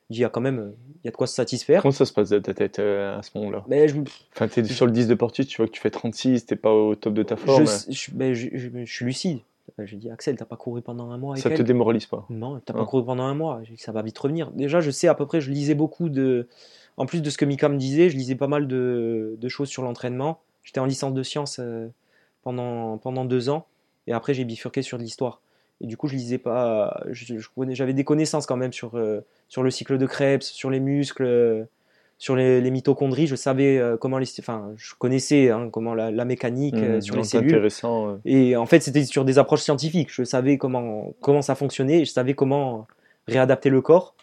Je dis, ah, quand même, il y a de quoi se satisfaire. Comment ça se passe dans ta tête euh, à ce moment-là? Mais je... Enfin, t'es sur le dix de Portici, tu vois que tu fais trente-six, t'es pas au top de ta forme. Je, je, ben, je, je, je suis lucide. J'ai dit, Axel, t'as pas couru pendant un mois. Et ça te démoralise pas? Non, t'as ah. pas couru pendant un mois, j'ai dit, ça va vite revenir. Déjà, je sais à peu près, je lisais beaucoup de. En plus de ce que Mika me disait, je lisais pas mal de, de choses sur l'entraînement. J'étais en licence de sciences euh, pendant, pendant deux ans. Et après, j'ai bifurqué sur de l'histoire. Et du coup, je lisais pas. Je, je, j'avais des connaissances quand même sur, euh, sur le cycle de Krebs, sur les muscles, euh, sur les, les mitochondries. Je savais euh, comment les. Enfin, je connaissais hein, comment la, la mécanique mmh, euh, sur les cellules. Intéressant. Euh... Et en fait, c'était sur des approches scientifiques. Je savais comment, comment ça fonctionnait. Et je savais comment réadapter le corps.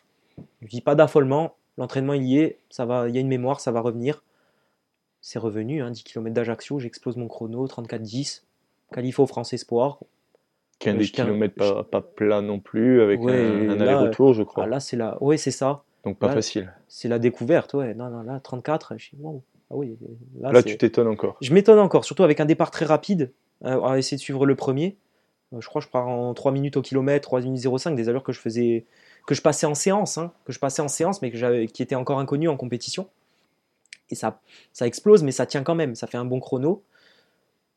Je dis pas d'affolement. L'entraînement, il y est, ça va, il y a une mémoire, ça va revenir. C'est revenu, hein, dix kilomètres d'Ajaccio, j'explose mon chrono, trente-quatre dix, qualifo France Espoir. Qui est un des kilomètres pas, pas plat non plus, avec ouais, un, un là, aller-retour, je crois. Ah, là, c'est la... Oui, c'est ça. Donc, pas là, facile. C'est la découverte, ouais. Non, non, là, trente-quatre, je suis wow. Ah oui, là, là tu t'étonnes encore. Je m'étonne encore, surtout avec un départ très rapide, à essayer de suivre le premier. Je crois que je pars en trois minutes au kilomètre, trois minutes zéro cinq, des allures que je faisais... que je passais en séance, hein, que je passais en séance, mais que j'avais, qui était encore inconnu en compétition. Et ça, ça explose, mais ça tient quand même. Ça fait un bon chrono.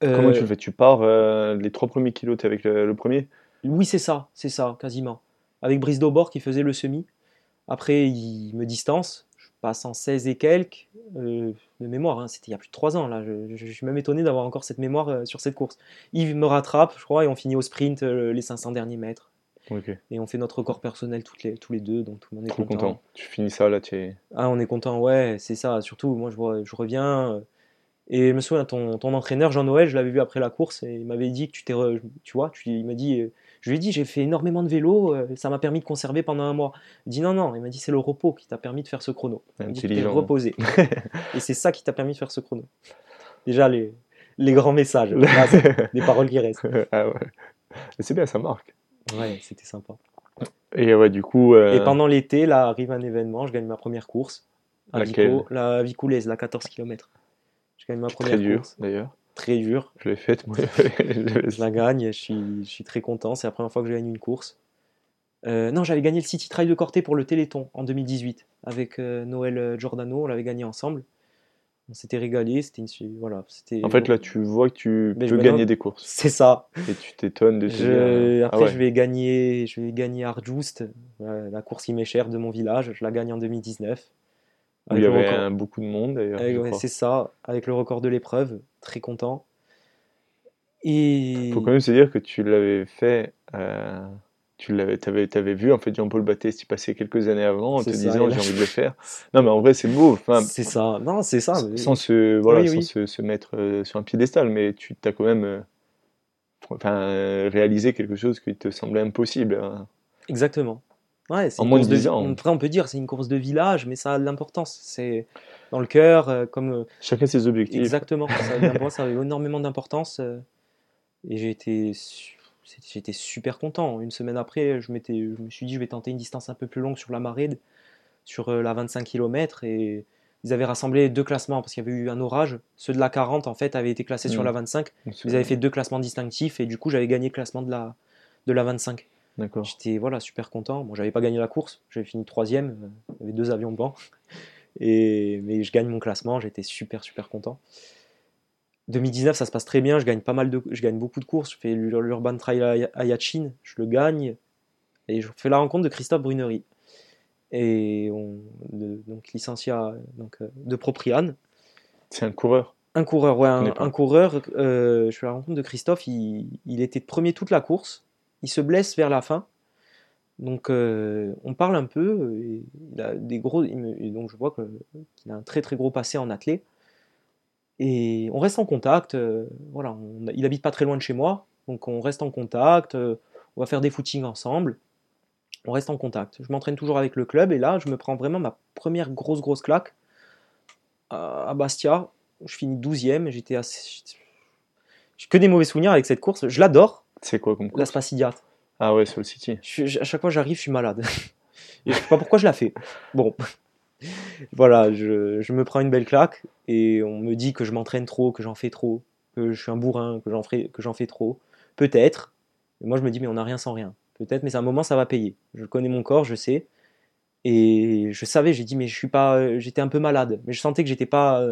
Euh, Comment tu le fais? Tu pars euh, les trois premiers kilos, t'es avec le, le premier? Oui, c'est ça, c'est ça, quasiment. Avec Brice Daubord qui faisait le semi. Après, il me distance. Je passe en seize et quelques euh, de mémoire. Hein, c'était il y a plus de trois ans là. Je, je, je suis même étonné d'avoir encore cette mémoire euh, sur cette course. Yves me rattrape, je crois, et on finit au sprint euh, les cinq cents derniers mètres. Okay. Et on fait notre record personnel toutes les, tous les deux, donc tout le monde est trop content. content. Tu finis ça là, tu es. Ah, on est content, ouais, c'est ça. Surtout, moi, je, vois, je reviens. Euh, et je me souviens, ton, ton entraîneur, Jean-Noël, je l'avais vu après la course et il m'avait dit que tu t'es. Re, tu vois, tu, il m'a dit. Euh, je lui ai dit, j'ai fait énormément de vélo, euh, ça m'a permis de conserver pendant un mois. Il dit non, non, il m'a dit, c'est le repos qui t'a permis de faire ce chrono. Il m'a dit, tu t'es reposé. Et c'est ça qui t'a permis de faire ce chrono. Déjà, les, les grands messages, là, c'est des paroles qui restent. Ah ouais. Mais c'est bien, ça marque. Ouais, c'était sympa. Et ouais, du coup. Euh... Et pendant l'été, là arrive un événement, je gagne ma première course. À Laquelle Vico, la Vicoulaise, la quatorze kilomètres. Je gagne ma première très course. Très dur, d'ailleurs. Très dur. Je l'ai faite, moi. Je la gagne, je suis, je suis très content. C'est la première fois que je gagne une course. Euh, non, j'avais gagné le City Trail de Corté pour le Téléthon en deux mille dix-huit avec euh, Noël Giordano. On l'avait gagné ensemble. On s'était régalé, c'était une... voilà, c'était... En fait, là, tu vois que tu mais peux gagner des courses. C'est ça. Et tu t'étonnes de... Je... Après, ah ouais. je, vais gagner... je vais gagner Arjoust, la course qui m'est chère de mon village. Je la gagne en deux mille dix-neuf. Il y avait record... un, beaucoup de monde, d'ailleurs. Avec, ouais, c'est ça, avec le record de l'épreuve. Très content. Et... Faut quand même se dire que tu l'avais fait... Euh... Tu l'avais, t'avais, t'avais vu en fait Jean-Paul Bateste y passer quelques années avant en c'est te ça, disant j'ai envie de le faire. Non mais en vrai c'est beau. Enfin, c'est ça. Non c'est ça. Mais... Sans se voilà oui, sans oui. Se, se mettre euh, sur un piédestal, mais tu as quand même euh, enfin réalisé quelque chose qui te semblait impossible. Hein. Exactement. Ouais, c'est en moins de deux ans. Après, on peut dire c'est une course de village, mais ça a de l'importance. C'est dans le cœur. Euh, comme... Chacun ses objectifs. Exactement. Ça, ça a énormément d'importance. Euh, et j'ai été, su... j'ai été super content. Une semaine après, je, m'étais... je me suis dit je vais tenter une distance un peu plus longue sur la Marède, sur euh, la vingt-cinq kilomètres. Et ils avaient rassemblé deux classements parce qu'il y avait eu un orage. Ceux de la quarante, en fait, avaient été classés mmh. sur la vingt-cinq. Absolument. Ils avaient fait deux classements distinctifs. Et du coup, j'avais gagné le classement de la, de la vingt-cinq. D'accord. J'étais voilà, super content. Bon, j'avais pas gagné la course, j'avais fini troisième, il y avait deux avions devant. Et, mais je gagne mon classement, j'étais super super content. deux mille dix-neuf, ça se passe très bien, je gagne, pas mal de, je gagne beaucoup de courses. Je fais l'Urban Trail à Yachine, je le gagne. Et je fais la rencontre de Christophe Brunery, et on, de, donc licencié à, donc, de Propriane. C'est un coureur Un coureur, ouais, un, un coureur. Euh, je fais la rencontre de Christophe, il, il était premier toute la course. Il se blesse vers la fin, donc euh, on parle un peu. Et il a des gros, il me, et donc je vois que, qu'il a un très très gros passé en athlé. Et on reste en contact. Euh, voilà, on, il habite pas très loin de chez moi, donc on reste en contact. Euh, on va faire des footings ensemble. On reste en contact. Je m'entraîne toujours avec le club, et là je me prends vraiment ma première grosse grosse claque à, à Bastia. Je finis douzième. J'étais assez... J'ai que des mauvais souvenirs avec cette course. Je l'adore. C'est quoi comme course ? La Spacidiate. Ah ouais, Soul City. Je, je, à chaque fois que j'arrive, je suis malade. Et je ne sais pas pourquoi je la fais. Bon, voilà, je, je me prends une belle claque et on me dit que je m'entraîne trop, que j'en fais trop, que je suis un bourrin, que j'en, ferai, que j'en fais trop. Peut-être. Et moi, je me dis, mais on n'a rien sans rien. Peut-être, mais à un moment, ça va payer. Je connais mon corps, je sais. Et je savais, j'ai dit, mais je suis pas, j'étais un peu malade. Mais je sentais que j'étais pas,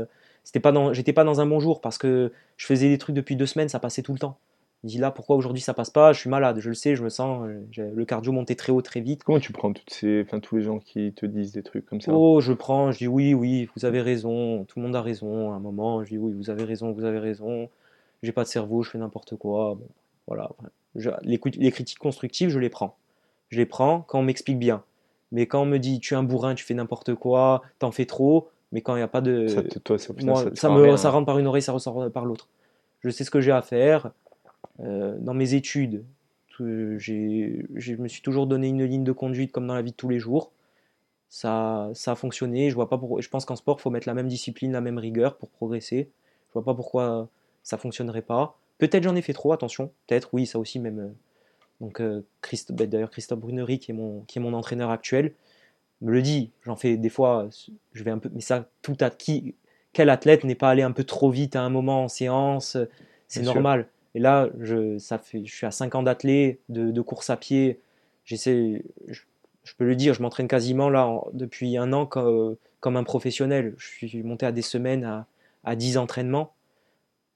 c'était pas dans, j'étais pas dans un bon jour parce que je faisais des trucs depuis deux semaines, ça passait tout le temps. Il dit là, pourquoi aujourd'hui ça passe pas ? Je suis malade, je le sais, je me sens, j'ai le cardio montait très haut, très vite. Comment tu prends toutes ces, enfin, tous les gens qui te disent des trucs comme ça ? Oh, je prends, je dis oui, oui, vous avez raison, tout le monde a raison. À un moment, je dis oui, vous avez raison, vous avez raison. J'ai pas de cerveau, je fais n'importe quoi. Bon, voilà. Je, les, les critiques constructives, je les prends. Je les prends quand on m'explique bien. Mais quand on me dit tu es un bourrin, tu fais n'importe quoi, t'en fais trop. Mais quand il n'y a pas de, ça, te, toi, ça, moi, ça, te ça, me, ça rentre par une oreille, ça ressort par l'autre. Je sais ce que j'ai à faire. Euh, dans mes études, tout, j'ai, j'ai, je me suis toujours donné une ligne de conduite comme dans la vie de tous les jours. Ça, ça a fonctionné. Je vois pas pour, je pense qu'en sport, il faut mettre la même discipline, la même rigueur pour progresser. Je vois pas pourquoi ça fonctionnerait pas. Peut-être j'en ai fait trop, attention. Peut-être, oui, ça aussi même. Donc, euh, Christ, bah, d'ailleurs, Christophe Brunery, qui est mon, qui est mon entraîneur actuel, me le dit. J'en fais des fois, je vais un peu. Mais ça, tout à qui, quel athlète n'est pas allé un peu trop vite à un moment en séance ? C'est Bien normal. Sûr. Et là, je, ça fait, je suis à cinq ans d'athlé, de, de course à pied. J'essaie, je, je peux le dire, je m'entraîne quasiment là en, depuis un an comme, comme un professionnel. Je suis monté à des semaines, à, à dix entraînements.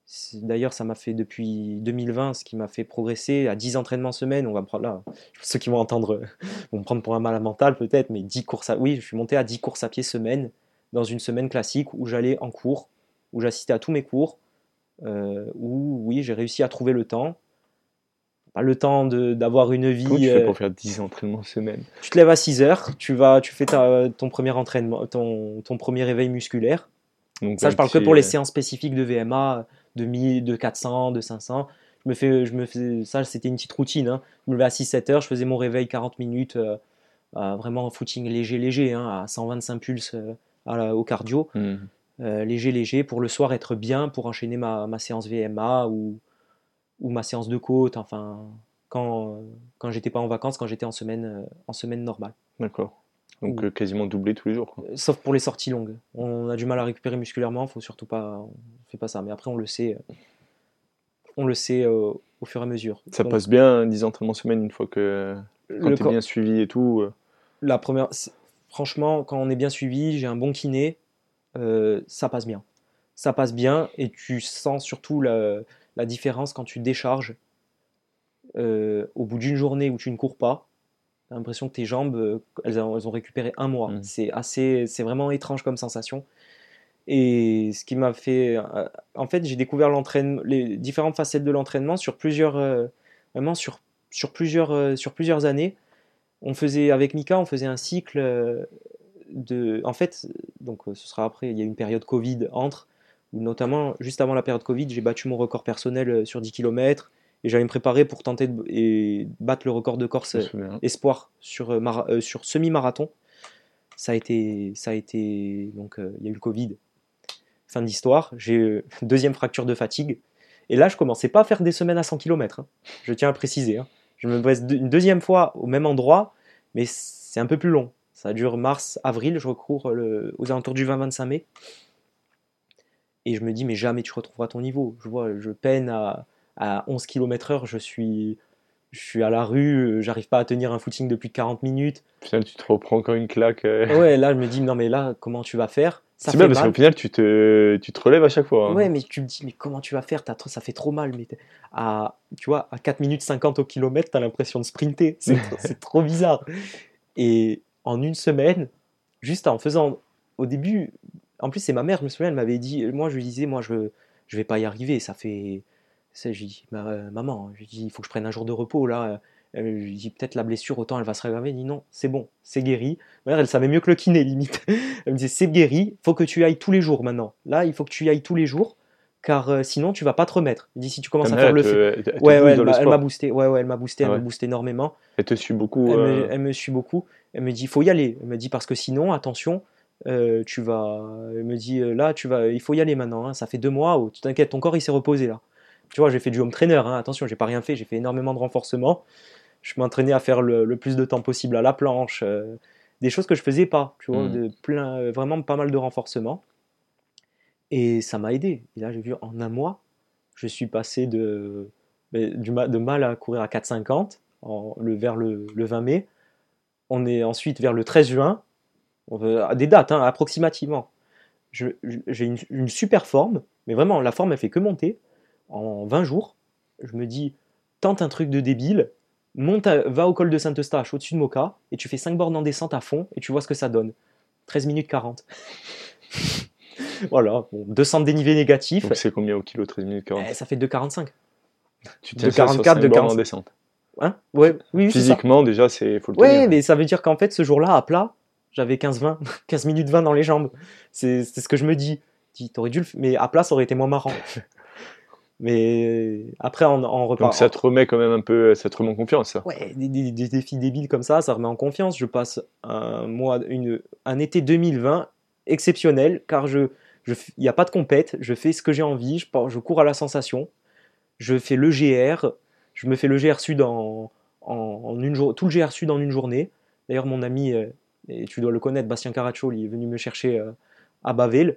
C'est, d'ailleurs, ça m'a fait depuis deux mille vingt, ce qui m'a fait progresser à dix entraînements semaine. On va prendre là, ceux qui vont entendre vont me prendre pour un malade mental peut-être, mais dix courses à, oui, je suis monté à dix courses à pied semaine dans une semaine classique où j'allais en cours, où j'assistais à tous mes cours. Euh, où oui, j'ai réussi à trouver le temps, pas le temps de, d'avoir une vie. Comment tu fais pour faire dix entraînements semaine ? Tu te lèves à six heures, tu vas, tu fais ta, ton premier entraînement, ton, ton premier réveil musculaire. Donc, ça, je parle petit... que pour les séances spécifiques de V M A, de mille, de quatre cents, de cinq cents. Je me fais, je me fais, ça, c'était une petite routine. Hein. Je me levais à six sept heures, je faisais mon réveil quarante minutes, euh, euh, vraiment un footing léger, léger, hein, à cent vingt-cinq pulses euh, à la, au cardio. Mm. Euh, léger, léger, pour le soir être bien, pour enchaîner ma, ma séance V M A ou, ou ma séance de côte, enfin, quand, quand j'étais pas en vacances, quand j'étais en semaine, en semaine normale. D'accord. Donc ou, quasiment doublé tous les jours, quoi. Sauf pour les sorties longues. On a du mal à récupérer musculairement, faut surtout pas, on fait pas ça. Mais après, on le sait, on le sait euh, au fur et à mesure. Ça Donc, passe bien, dix entraînements semaine, une fois que quand t'es cor- bien suivi et tout. La première, franchement, quand on est bien suivi, j'ai un bon kiné. Euh, ça passe bien, ça passe bien et tu sens surtout la, la différence quand tu décharges euh, au bout d'une journée où tu ne cours pas, t'as l'impression que tes jambes elles ont, elles ont récupéré un mois. Mmh. C'est assez, c'est vraiment étrange comme sensation. Et ce qui m'a fait, en fait, j'ai découvert l'entraînement, les différentes facettes de l'entraînement sur plusieurs, euh, vraiment sur sur plusieurs euh, sur plusieurs années. On faisait avec Mika, on faisait un cycle. Euh, De, en fait, donc ce sera après, il y a une période Covid entre, où notamment, juste avant la période Covid, j'ai battu mon record personnel sur dix kilomètres et j'allais me préparer pour tenter de et battre le record de Corse espoir sur, mar, euh, sur semi-marathon. Ça a été, ça a été donc il euh, y a eu le Covid, fin de l'histoire. J'ai euh, deuxième fracture de fatigue et là je commençais pas à faire des semaines à cent kilomètres. Hein. Je tiens à préciser. Hein. Je me blesse une deuxième fois au même endroit, mais c'est un peu plus long. Ça dure mars, avril. Je recours le, aux alentours du vingt vingt-cinq mai. Et je me dis, mais jamais tu retrouveras ton niveau. Je vois, je peine à, à onze kilomètres heure, je suis, je suis à la rue, j'arrive pas à tenir un footing de plus de quarante minutes. Putain, tu te reprends quand une claque. Euh... Ouais, là, je me dis, non, mais là, comment tu vas faire ? Ça c'est bien parce mal. Qu'au final, tu te, tu te relèves à chaque fois. Hein. Ouais, mais tu me dis, mais comment tu vas faire ? T'as, ça fait trop mal. Mais à, tu vois, à quatre minutes cinquante au kilomètre, t'as l'impression de sprinter. C'est, c'est trop bizarre. Et en une semaine, juste en faisant, au début... En plus, c'est ma mère, je me souviens, elle m'avait dit, moi je lui disais, moi je je vais pas y arriver, ça fait, ça, je lui dis, bah, euh, maman, je lui dis, il faut que je prenne un jour de repos là, euh, je lui dis peut-être la blessure, autant elle va se réveiller, elle dit non, c'est bon, c'est guéri, ma mère elle savait mieux que le kiné limite, elle me disait c'est guéri, faut que tu y ailles tous les jours maintenant, là il faut que tu y ailles tous les jours, car euh, sinon tu vas pas te remettre, elle dit si tu commences Ta à faire te, le fait, elle, ouais, ouais, elle, m'a, elle m'a boosté, ouais, ouais, elle m'a boosté, ah ouais. Elle me booste énormément, elle te suit beaucoup, elle, euh... me, elle me suit beaucoup, elle me dit faut y aller, elle me dit parce que sinon attention, Euh, tu vas, il me dit euh, là tu vas, il faut y aller maintenant. Hein, ça fait deux mois où tu t'inquiètes, ton corps il s'est reposé là. Tu vois, j'ai fait du home trainer. Hein, attention, j'ai pas rien fait, j'ai fait énormément de renforcement. Je m'entraînais à faire le, le plus de temps possible à la planche, euh, des choses que je faisais pas. Tu vois, mmh. de plein, euh, vraiment pas mal de renforcement. Et ça m'a aidé. Et là j'ai vu en un mois, je suis passé de du de mal à courir à quatre cinquante en, le vers le, le vingt mai. On est ensuite vers le treize juin. Des dates, hein, approximativement. Je, je, j'ai une, une super forme, mais vraiment, la forme, elle fait que monter. En vingt jours, je me dis, tente un truc de débile, monte à, va au col de Saint-Eustache, au-dessus de Moka, et tu fais cinq bornes en descente à fond, et tu vois ce que ça donne. treize minutes quarante. Voilà, bon, deux cents de dénivelé négatif. Donc c'est combien au kilo, treize minutes quarante ? Eh, ça fait deux quarante-cinq. Tu tiens ça sur cinq bornes en descente. Hein ? Ouais, oui, physiquement, c'est ça. Déjà, c'est faut le tenir. Ouais, mais ça veut dire qu'en fait, ce jour-là, à plat, j'avais quinze minutes vingt dans les jambes. C'est, c'est ce que je me dis. T'aurais dû le faire, mais à plat, ça aurait été moins marrant. Mais après, on, on repart. Donc ça te remet quand même un peu, ça te remet en confiance, ça. Ouais, des, des, des défis débiles comme ça, ça remet en confiance. Je passe un mois, une, un été deux mille vingt exceptionnel, car je, je, y a pas de compète. Je fais ce que j'ai envie. Je, je cours à la sensation. Je fais le G R. Je me fais le G R Sud en, en, en une jour, tout le G R Sud en une journée. D'ailleurs, mon ami. Et tu dois le connaître, Bastien Caraccioli, il est venu me chercher euh, à Bavel.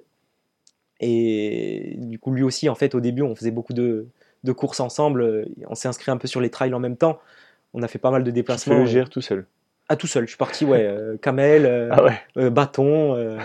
Et du coup, lui aussi, en fait, au début, on faisait beaucoup de, de courses ensemble. On s'est inscrit un peu sur les trails en même temps. On a fait pas mal de déplacements. Tu fais le G R tout seul ? Ah, tout seul. Je suis parti, ouais. Euh, camel, euh, ah ouais. Euh, bâton. Euh,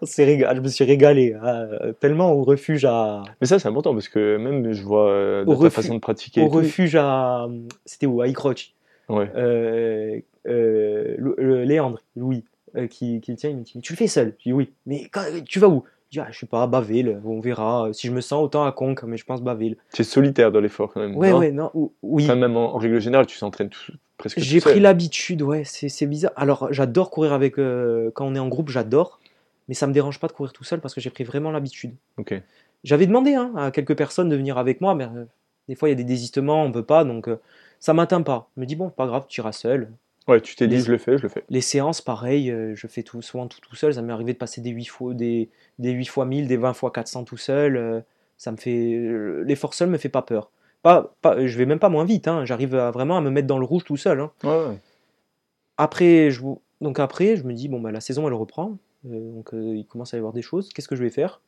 on s'est réga... Je me suis régalé. Euh, tellement au refuge à... Mais ça, c'est important parce que même, je vois euh, de ta refu... façon de pratiquer. Au refuge tout. à... C'était où ? À Icroci. Ouais. Euh, Euh, le Léandre, Louis, euh, qui, qui le tient, il me dit, mais tu le fais seul ? Je dis oui, mais quand, tu vas où ? Je dis, ah, je sais pas, à Bavel, on verra. Si je me sens autant à Conques, mais je pense Bavel. Tu es solitaire dans l'effort quand même. Ouais, non ouais, non, ou, oui. Enfin, même en, en règle générale, tu t'entraînes tout, presque J'ai tout seul. J'ai pris l'habitude, ouais, c'est, c'est bizarre. Alors, j'adore courir avec. Euh, quand on est en groupe, j'adore. Mais ça me dérange pas de courir tout seul parce que j'ai pris vraiment l'habitude. Okay. J'avais demandé hein, à quelques personnes de venir avec moi, mais euh, des fois il y a des désistements, on veut pas, donc euh, ça m'atteint pas. Je me dis, bon, pas grave, tu iras seul. Ouais, tu t'es dit, les, je le fais, je le fais. Les séances, pareil, euh, je fais tout, souvent tout, tout seul. Ça m'est arrivé de passer des huit fois, des, des huit fois mille, des vingt fois quatre cents tout seul. Euh, ça me fait, euh, l'effort seul me fait pas peur. Pas, pas, je vais même pas moins vite. Hein, j'arrive à, vraiment à me mettre dans le rouge tout seul. Hein. Ouais, ouais. Après, je, donc après, je me dis, bon, bah, la saison, elle reprend. Euh, donc, euh, il commence à y avoir des choses. Qu'est-ce que je vais faire ?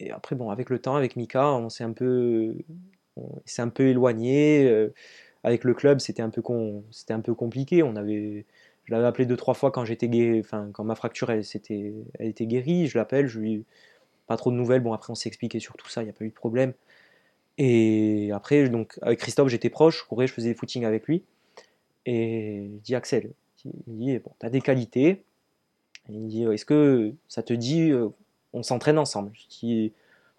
Et après, bon, avec le temps, avec Mika, on s'est un peu, on s'est un peu éloigné. Euh, Avec le club, c'était un peu con, c'était un peu compliqué. On avait, je l'avais appelé deux trois fois quand j'étais guéri, enfin quand ma fracture elle, c'était, elle était guérie. Je l'appelle, je lui, pas trop de nouvelles. Bon après on s'est expliqué sur tout ça, il n'y a pas eu de problème. Et après donc avec Christophe j'étais proche, je courais, je faisais des footings avec lui. Et je dis Axel, il dit bon t'as des qualités. Il me dit est-ce que ça te dit on s'entraîne ensemble ? Je dis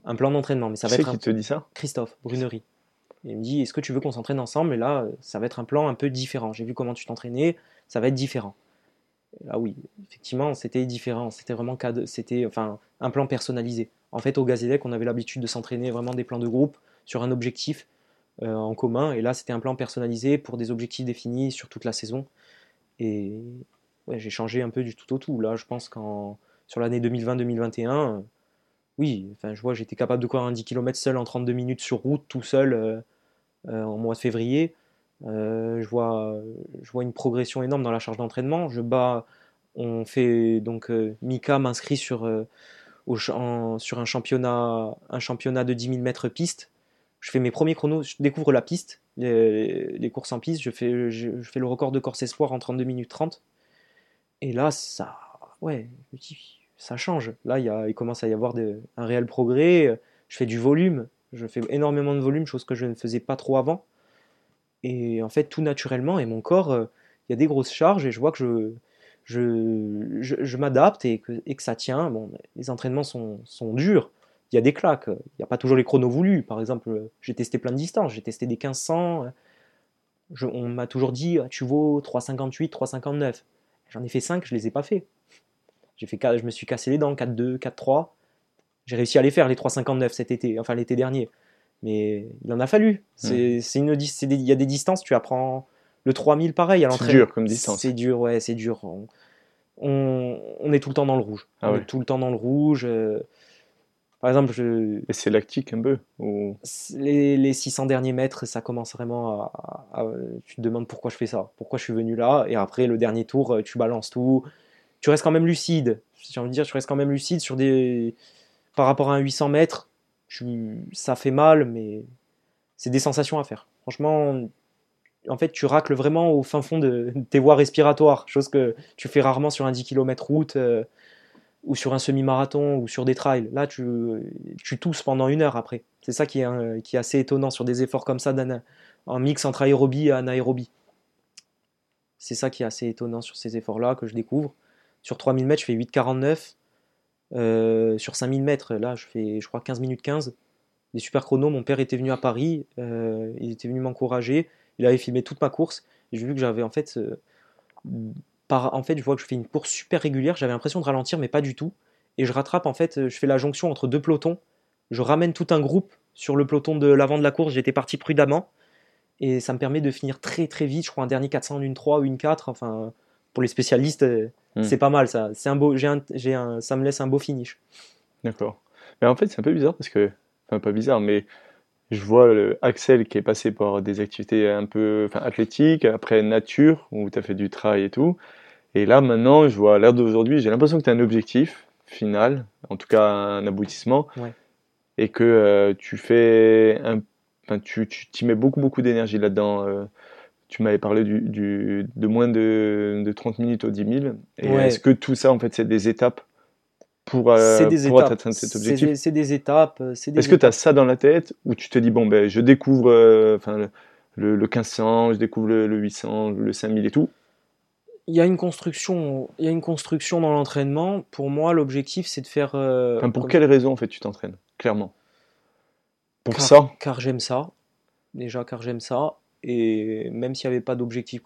un plan d'entraînement, mais ça va être. C'est qui te dit ça ? Christophe Brunery. Il me dit, est-ce que tu veux qu'on s'entraîne ensemble ? Et là, ça va être un plan un peu différent. J'ai vu comment tu t'entraînais, ça va être différent. Et là, oui, effectivement, c'était différent. C'était vraiment c'était, enfin, un plan personnalisé. En fait, au Gazélec, on avait l'habitude de s'entraîner vraiment des plans de groupe sur un objectif. euh, en commun. Et là, c'était un plan personnalisé pour des objectifs définis sur toute la saison. Et ouais, j'ai changé un peu du tout au tout. Là, je pense qu'en sur l'année deux mille vingt deux mille vingt et un, euh, oui, enfin, je vois, j'étais capable de courir un dix kilomètres seul en trente-deux minutes sur route, tout seul, euh, euh, en mois de février. Euh, je vois, je vois une progression énorme dans la charge d'entraînement. Je bats, on fait donc euh, Mika m'inscrit sur euh, au, en, sur un championnat, un championnat de dix mille mètres piste. Je fais mes premiers chronos, je découvre la piste, les, les courses en piste. Je fais, je, je fais le record de Corse Espoir en trente-deux minutes trente. Et là, ça, ouais, je me dis, ça change. Là, il, y a, il commence à y avoir de, un réel progrès. Je fais du volume, je fais énormément de volume, chose que je ne faisais pas trop avant. Et en fait, tout naturellement, et mon corps, il euh, y a des grosses charges, et je vois que je, je, je, je m'adapte et que, et que ça tient. Bon, les entraînements sont, sont durs, il y a des claques, il n'y a pas toujours les chronos voulus. Par exemple, j'ai testé plein de distances, j'ai testé des mille cinq cents. Je, on m'a toujours dit, ah, tu vaux trois cinquante-huit, trois cinquante-neuf. J'en ai fait cinq, je ne les ai pas fait. J'ai fait quatre, je me suis cassé les dents, quatre deux, quatre trois. J'ai réussi à les faire, les trois cinquante-neuf cet été, enfin l'été dernier. Mais il en a fallu. C'est, mmh. c'est une, c'est des, il y a des distances, tu apprends le trois mille pareil à l'entraînement. C'est dur comme distance. C'est dur, ouais, c'est dur. On, on, on est tout le temps dans le rouge. Ah on ouais. est tout le temps dans le rouge. Euh, par exemple, je... Et c'est lactique un peu ou... les, les six cents derniers mètres, ça commence vraiment à, à, à... Tu te demandes pourquoi je fais ça, pourquoi je suis venu là. Et après, le dernier tour, tu balances tout. Tu restes quand même lucide. J'ai envie de dire, tu restes quand même lucide sur des... par rapport à un huit cents mètres. Tu, ça fait mal, mais c'est des sensations à faire. Franchement, en fait, tu racles vraiment au fin fond de, de tes voies respiratoires, chose que tu fais rarement sur un dix kilomètres route euh, ou sur un semi-marathon ou sur des trails. Là, tu, tu tousses pendant une heure après. C'est ça qui est, un, qui est assez étonnant sur des efforts comme ça, en mix entre aérobie et anaérobie. C'est ça qui est assez étonnant sur ces efforts-là que je découvre. Sur trois mille mètres, je fais huit quarante-neuf. Euh, sur cinq mille mètres, là je fais je crois quinze minutes quinze, des super chronos. Mon père était venu à Paris, euh, il était venu m'encourager, il avait filmé toute ma course et j'ai vu que j'avais en fait euh, par, en fait je vois que je fais une course super régulière, j'avais l'impression de ralentir mais pas du tout, et je rattrape en fait, je fais la jonction entre deux pelotons, je ramène tout un groupe sur le peloton de l'avant de la course, j'étais parti prudemment et ça me permet de finir très très vite, je crois un dernier quatre cents, une trois ou une quatre, enfin pour les spécialistes euh, c'est pas mal ça, c'est un beau, j'ai un, j'ai un, ça me laisse un beau finish. D'accord. Mais en fait c'est un peu bizarre parce que, enfin pas bizarre, mais je vois le Axel qui est passé par des activités un peu enfin, athlétiques, après nature, où tu as fait du trail et tout. Et là maintenant, je vois à l'ère d'aujourd'hui, j'ai l'impression que tu as un objectif final, en tout cas un aboutissement, ouais. Et que euh, tu fais, un, enfin, tu, tu t'y mets beaucoup, beaucoup d'énergie là-dedans. Euh, Tu m'avais parlé du, du, de moins de, de trente minutes au dix mille. Et ouais. Est-ce que tout ça, en fait, c'est des étapes pour, euh, des pour étapes. atteindre cet objectif ? C'est, c'est des étapes. C'est des Est-ce étapes. que tu as ça dans la tête ou tu te dis, bon, ben, je découvre euh, le, le, le mille cinq cents, je découvre le, le huit cents, le cinq mille et tout ? Il y a une construction, il y a une construction dans l'entraînement. Pour moi, l'objectif, c'est de faire... Euh, enfin, pour comme... quelles raisons, en fait, tu t'entraînes, clairement ? Pour car, ça ? Car j'aime ça. Déjà, car j'aime ça. Et même s'il n'y avait pas d'objectif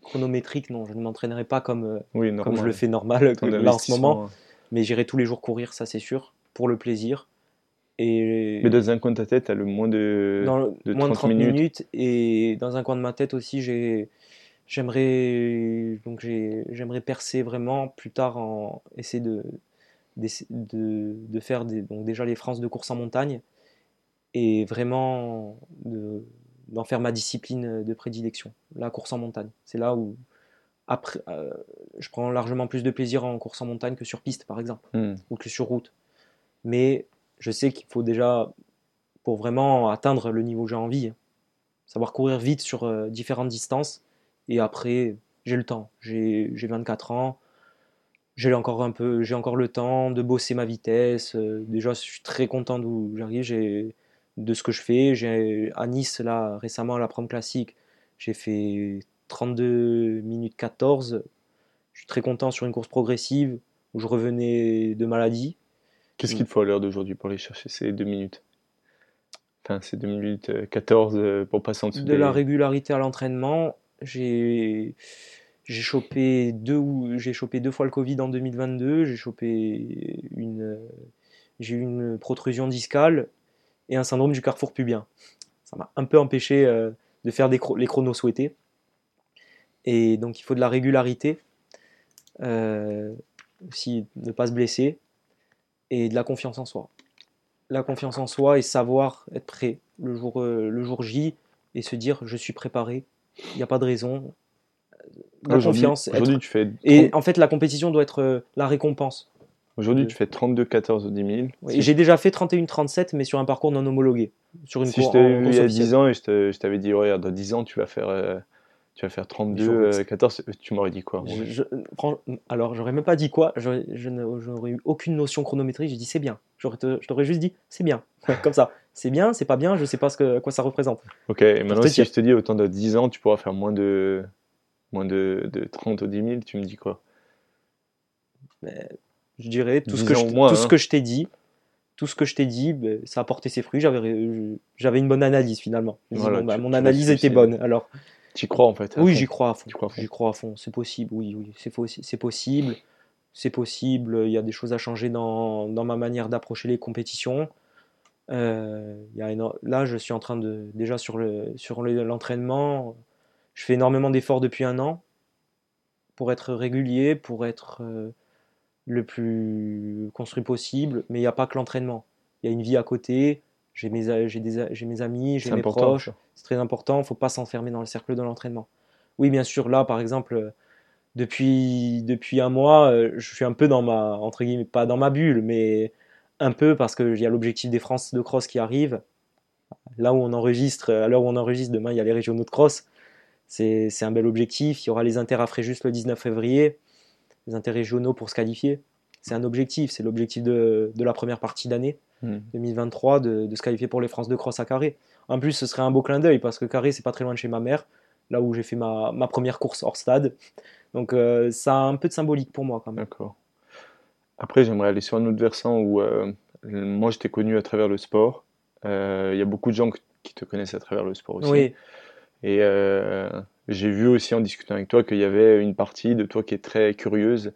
chronométrique, non, je ne m'entraînerais pas comme, oui, normal, comme je le fais normal là en ce moment. Mais j'irai tous les jours courir, ça c'est sûr, pour le plaisir. Et mais dans un coin de ta tête, tu as le moins de, dans le, de moins trente, de trente minutes. minutes. Et dans un coin de ma tête aussi, j'ai, j'aimerais, donc j'ai, j'aimerais percer vraiment plus tard, en essayer de, de, de, de faire des, donc déjà les France de course en montagne. Et vraiment... de d'en faire ma discipline de prédilection, la course en montagne. C'est là où après, euh, je prends largement plus de plaisir en course en montagne que sur piste, par exemple, mmh. ou que sur route. Mais je sais qu'il faut déjà, pour vraiment atteindre le niveau que j'ai envie, savoir courir vite sur euh, différentes distances. Et après, j'ai le temps. J'ai, j'ai vingt-quatre ans, j'ai encore, un peu, j'ai encore le temps de bosser ma vitesse. Euh, déjà, je suis très content d'où j'arrive. J'ai... de ce que je fais. J'ai, à Nice, là, récemment, à la prom classique, j'ai fait trente-deux minutes quatorze. Je suis très content sur une course progressive où je revenais de maladie. Qu'est-ce qu'il faut à l'heure d'aujourd'hui pour aller chercher ces deux minutes ? Enfin, ces deux minutes quatorze pour passer en dessous de des... la régularité à l'entraînement. J'ai, j'ai, chopé deux, j'ai chopé deux fois le Covid en deux mille vingt-deux. J'ai chopé une, j'ai eu une protrusion discale et un syndrome du carrefour pubien. ça m'a un peu empêché euh, de faire des les chronos souhaités. Et donc il faut de la régularité, euh, aussi ne pas se blesser, et de la confiance en soi. La confiance en soi et savoir être prêt le jour, euh, le jour J, et se dire je suis préparé, il n'y a pas de raison. La aujourd'hui, confiance. Aujourd'hui, être... tu fais trente... Et en fait, la compétition doit être euh, la récompense. Aujourd'hui, de... tu fais trente-deux quatorze au dix mille. Ouais, si... J'ai déjà fait trente et un trente-sept, mais sur un parcours non homologué. Sur une si cour- je t'avais vu il y a dix ans et je, te, je t'avais dit, ouais, dans dix ans, tu vas faire, euh, tu vas faire trente-deux quatorze, euh, tu m'aurais dit quoi je, je... Alors, j'aurais même pas dit quoi. Je, je n'aurais eu aucune notion chronométrique. J'ai dit, c'est bien. J'aurais te, je t'aurais juste dit, c'est bien. Comme ça. C'est bien, c'est pas bien, je sais pas ce que, quoi ça représente. Ok, et maintenant, si dire. Je te dis, autant de dix ans, tu pourras faire moins de. Moins de, de trente ou dix mille, tu me dis quoi ? Mais je dirais tout, ce que je, moins, tout hein. ce que je t'ai dit, tout ce que je t'ai dit, ben, ça a porté ses fruits. J'avais, j'avais une bonne analyse finalement. Voilà, bon, tu, mon tu analyse était bonne. Alors, t'y crois en fait. Oui, fond. j'y crois à fond. Crois à fond. J'y crois à fond. C'est possible. Oui, oui, c'est, c'est possible. C'est possible. Il y a des choses à changer dans, dans ma manière d'approcher les compétitions. Euh, il y a une, là, je suis en train de déjà sur le sur le, l'entraînement. Je fais énormément d'efforts depuis un an pour être régulier, pour être euh, le plus construit possible. Mais il n'y a pas que l'entraînement. Il y a une vie à côté. J'ai mes, j'ai des, j'ai mes amis, j'ai mes proches. C'est très important. Il ne faut pas s'enfermer dans le cercle de l'entraînement. Oui, bien sûr. Là, par exemple, depuis, depuis un mois, je suis un peu dans ma, entre guillemets, pas dans ma bulle, mais un peu parce qu'il y a l'objectif des France de cross qui arrive. Là où on enregistre, à l'heure où on enregistre, demain, il y a les régionaux de cross. C'est, c'est un bel objectif. Il y aura les Inter à Fréjus le dix-neuf février, les interrégionaux pour se qualifier. C'est un objectif, c'est l'objectif de, de la première partie d'année mmh. deux mille vingt-trois, de, de se qualifier pour les France de Cross à Carré. En plus, ce serait un beau clin d'œil parce que Carré, c'est pas très loin de chez ma mère, là où j'ai fait ma, ma première course hors stade. Donc euh, ça a un peu de symbolique pour moi quand même. D'accord. Après, j'aimerais aller sur un autre versant où euh, moi, je t'ai connu à travers le sport. Il euh, y a beaucoup de gens qui te connaissent à travers le sport aussi. Oui. Et euh, j'ai vu aussi en discutant avec toi qu'il y avait une partie de toi qui est très curieuse,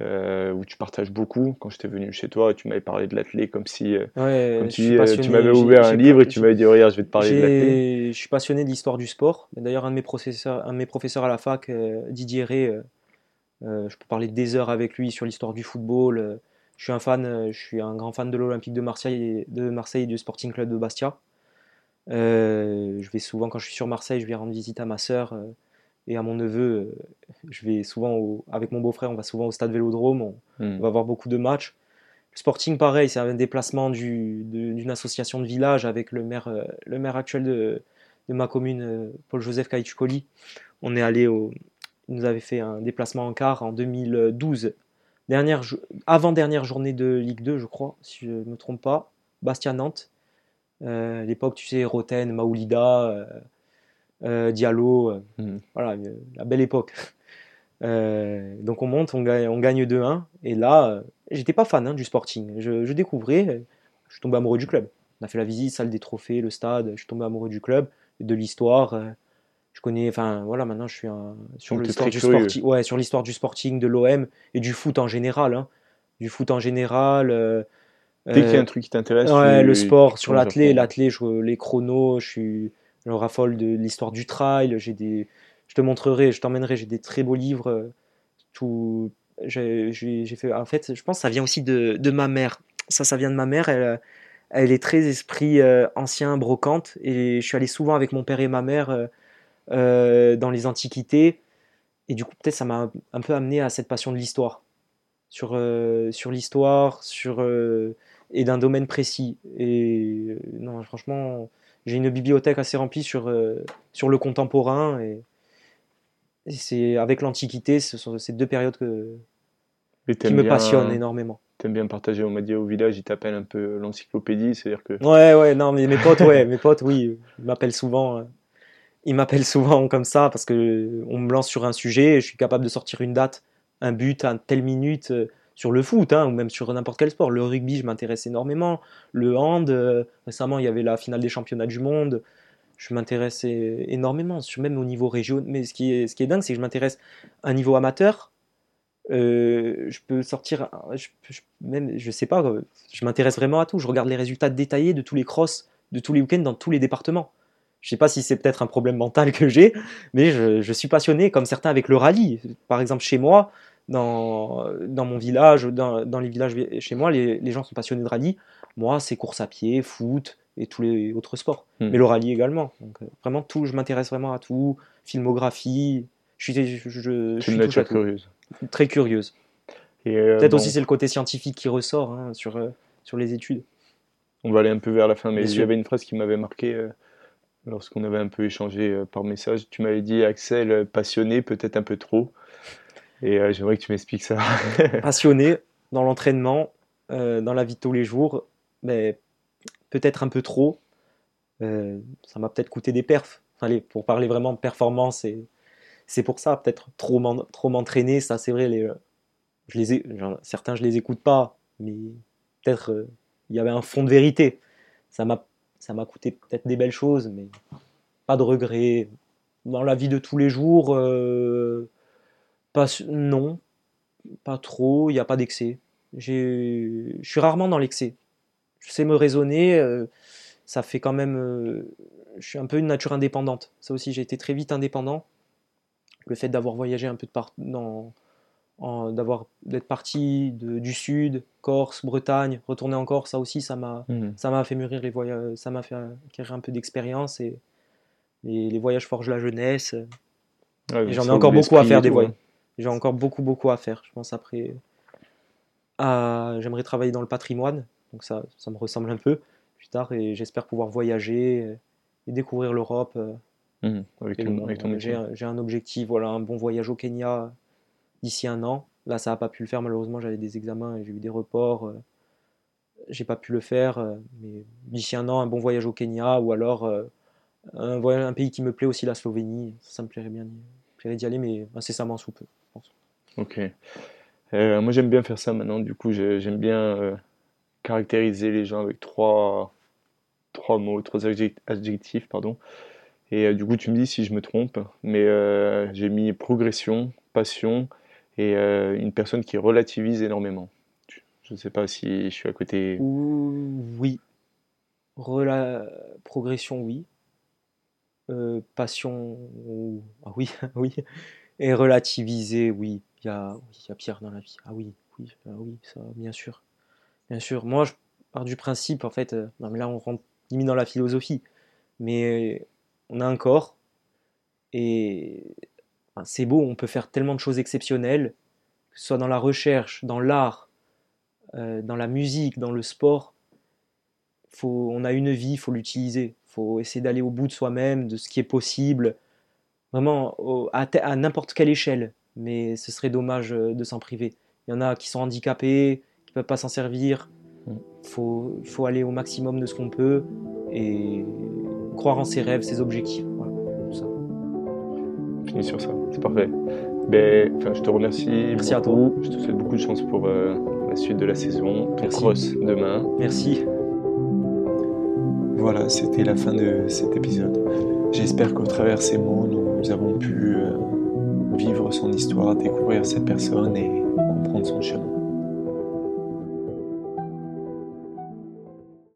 euh, où tu partages beaucoup. Quand j'étais venu chez toi, tu m'avais parlé de l'athlé comme si euh, ouais, comme tu, euh, tu m'avais ouvert j'ai, un j'ai, livre et tu m'avais dit regarde, je vais te parler de l'athlé. Je suis passionné de l'histoire du sport. D'ailleurs, un de mes professeurs, un de mes professeurs à la fac, euh, Didier Ré, euh, euh, je peux parler des heures avec lui sur l'histoire du football. Euh, je suis un fan, euh, je suis un grand fan de l'Olympique de Marseille, de Marseille et du Sporting Club de Bastia. Euh, je vais souvent quand je suis sur Marseille, je vais rendre visite à ma sœur euh, et à mon neveu. Euh, je vais souvent au, avec mon beau-frère, on va souvent au stade Vélodrome. On, mmh. on va voir beaucoup de matchs. Le Sporting, pareil, c'est un déplacement du, de, d'une association de village avec le maire, euh, le maire actuel de, de ma commune, euh, Paul-Joseph Caïtchoukoli. On est allé au, il nous avait fait un déplacement en quart en deux mille douze, dernière, avant dernière journée de Ligue deux, je crois, si je ne me trompe pas, Bastia-Nantes. Euh, à l'époque, tu sais, Roten, Maoulida, euh, euh, Diallo, euh, mm. voilà, euh, la belle époque. Euh, donc on monte, on gagne, on gagne deux un. Et là, euh, j'étais pas fan hein, du Sporting. Je, je découvrais, je suis tombé amoureux du club. On a fait la visite, salle des trophées, le stade. Je suis tombé amoureux du club, de l'histoire. Euh, je connais, enfin voilà, maintenant je suis un, sur donc l'histoire du Sporting, ouais, sur l'histoire du Sporting, de l'O M et du foot en général, hein, du foot en général. Euh, Dès qu'il y a un truc qui t'intéresse, ouais, tu... le sport, sur l'athlé, l'athlé, je, les chronos, je suis je raffole de l'histoire du trail. J'ai des, je te montrerai, je t'emmènerai, j'ai des très beaux livres. Tout, j'ai, j'ai, j'ai fait. En fait, je pense que ça vient aussi de, de ma mère. Ça, ça vient de ma mère. Elle, elle est très esprit euh, ancien, brocante, et je suis allé souvent avec mon père et ma mère euh, euh, dans les antiquités. Et du coup, peut-être ça m'a un peu amené à cette passion de l'histoire, sur euh, sur l'histoire, sur euh, et d'un domaine précis. Et euh, non, franchement, j'ai une bibliothèque assez remplie sur, euh, sur le contemporain. Et, et c'est avec l'Antiquité, ce sont ces deux périodes que, qui me bien, passionnent énormément. T'aimes bien partager, on m'a dit au village, ils t'appellent un peu l'encyclopédie, c'est-à-dire que... Ouais, ouais, non, mais mes potes, ouais, mes potes, oui, ils m'appellent souvent, euh, ils m'appellent souvent comme ça, parce qu'on me lance sur un sujet, et je suis capable de sortir une date, un but, un telle minute... Euh, sur le foot, hein, ou même sur n'importe quel sport. Le rugby, je m'intéresse énormément. Le hand, euh, récemment, il y avait la finale des championnats du monde. Je m'intéresse énormément, même au niveau régional. Mais ce qui est, ce qui est dingue, c'est que je m'intéresse à un niveau amateur. Euh, je peux sortir... Je, je, même, je sais pas, je m'intéresse vraiment à tout. Je regarde les résultats détaillés de tous les crosses, de tous les week-ends, dans tous les départements. Je ne sais pas si c'est peut-être un problème mental que j'ai, mais je, je suis passionné comme certains avec le rallye. Par exemple, chez moi, dans, dans mon village, dans, dans les villages chez moi, les, les gens sont passionnés de rallye. Moi, c'est course à pied, foot et tous les autres sports, mmh. mais le rallye également. Donc, vraiment, tout, je m'intéresse vraiment à tout, filmographie. Je suis, je, je, je suis touche à tout. Curieuse. Très curieuse. Et euh, peut-être bon. aussi c'est le côté scientifique qui ressort hein, sur, euh, sur les études. On va aller un peu vers la fin, mais il y avait une phrase qui m'avait marqué euh, lorsqu'on avait un peu échangé euh, par message. Tu m'avais dit, Axel, passionné, peut-être un peu trop. Et euh, j'aimerais que tu m'expliques ça. Passionné dans l'entraînement, euh, dans la vie de tous les jours, mais peut-être un peu trop. Euh, ça m'a peut-être coûté des perfs. Allez, pour parler vraiment de performance, et, c'est pour ça, peut-être trop, m'en, trop m'entraîner. Ça, c'est vrai, les, je les ai, genre, certains, je les écoute pas, mais peut-être... Euh, il y avait un fond de vérité. Ça m'a, ça m'a coûté peut-être des belles choses, mais pas de regrets. Dans la vie de tous les jours, euh, pas, non, pas trop, il n'y a pas d'excès. J'ai, je suis rarement dans l'excès. Je sais me raisonner, euh, ça fait quand même... Euh, je suis un peu une nature indépendante. Ça aussi, j'ai été très vite indépendant. Le fait d'avoir voyagé un peu de partout, dans... En, d'avoir, d'être parti de, du sud, Corse, Bretagne, retourner en Corse, ça aussi, ça m'a, mmh. ça m'a fait mûrir les voyages, ça m'a fait acquérir un peu d'expérience et, et les voyages forgent la jeunesse. Ouais, et j'en ai encore beaucoup à faire des voyages. Ouais. J'ai encore beaucoup, beaucoup à faire. Je pense après, à, j'aimerais travailler dans le patrimoine, donc ça, ça me ressemble un peu plus tard et j'espère pouvoir voyager et découvrir l'Europe. Mmh. Avec, le, bon, avec ton j'ai, j'ai un objectif, voilà, un bon voyage au Kenya. D'ici un an, là ça n'a pas pu le faire malheureusement, j'avais des examens et j'ai eu des reports, euh, j'ai pas pu le faire, euh, mais d'ici un an un bon voyage au Kenya ou alors euh, un, voyage, un pays qui me plaît aussi, la Slovénie, ça, ça me plairait bien me plairait d'y aller, mais incessamment sous peu, je pense. Ok, euh, moi j'aime bien faire ça maintenant, du coup j'aime bien euh, caractériser les gens avec trois, trois mots, trois adjectifs, pardon. Et euh, du coup tu me dis si je me trompe, mais euh, j'ai mis progression, passion, et euh, une personne qui relativise énormément. Je ne sais pas si je suis à côté... Oui. Rela... Progression, oui. Euh, passion, ah, oui, oui. Et relativiser, oui. Il y a, il y a Pierre dans la vie. Ah oui, oui, ah, oui, ça, bien sûr. Bien sûr. Moi, je pars du principe, en fait... Euh... Non, mais là, on rentre limite dans la philosophie. Mais on a un corps, et... C'est beau, on peut faire tellement de choses exceptionnelles, que ce soit dans la recherche, dans l'art, euh, dans la musique, dans le sport. Faut, on a une vie, il faut l'utiliser. Il faut essayer d'aller au bout de soi-même, de ce qui est possible, vraiment au, à, à n'importe quelle échelle. Mais ce serait dommage de s'en priver. Il y en a qui sont handicapés, qui ne peuvent pas s'en servir. Il faut, faut aller au maximum de ce qu'on peut et croire en ses rêves, ses objectifs. Sur ça, c'est parfait. Ben, je te remercie. Merci beaucoup. À toi. Je te souhaite beaucoup de chance pour euh, la suite de la saison, ton Merci. Cross demain. Merci. Voilà, c'était la fin de cet épisode. J'espère qu'au travers ces mots, nous avons pu euh, vivre son histoire, découvrir cette personne et comprendre son chemin.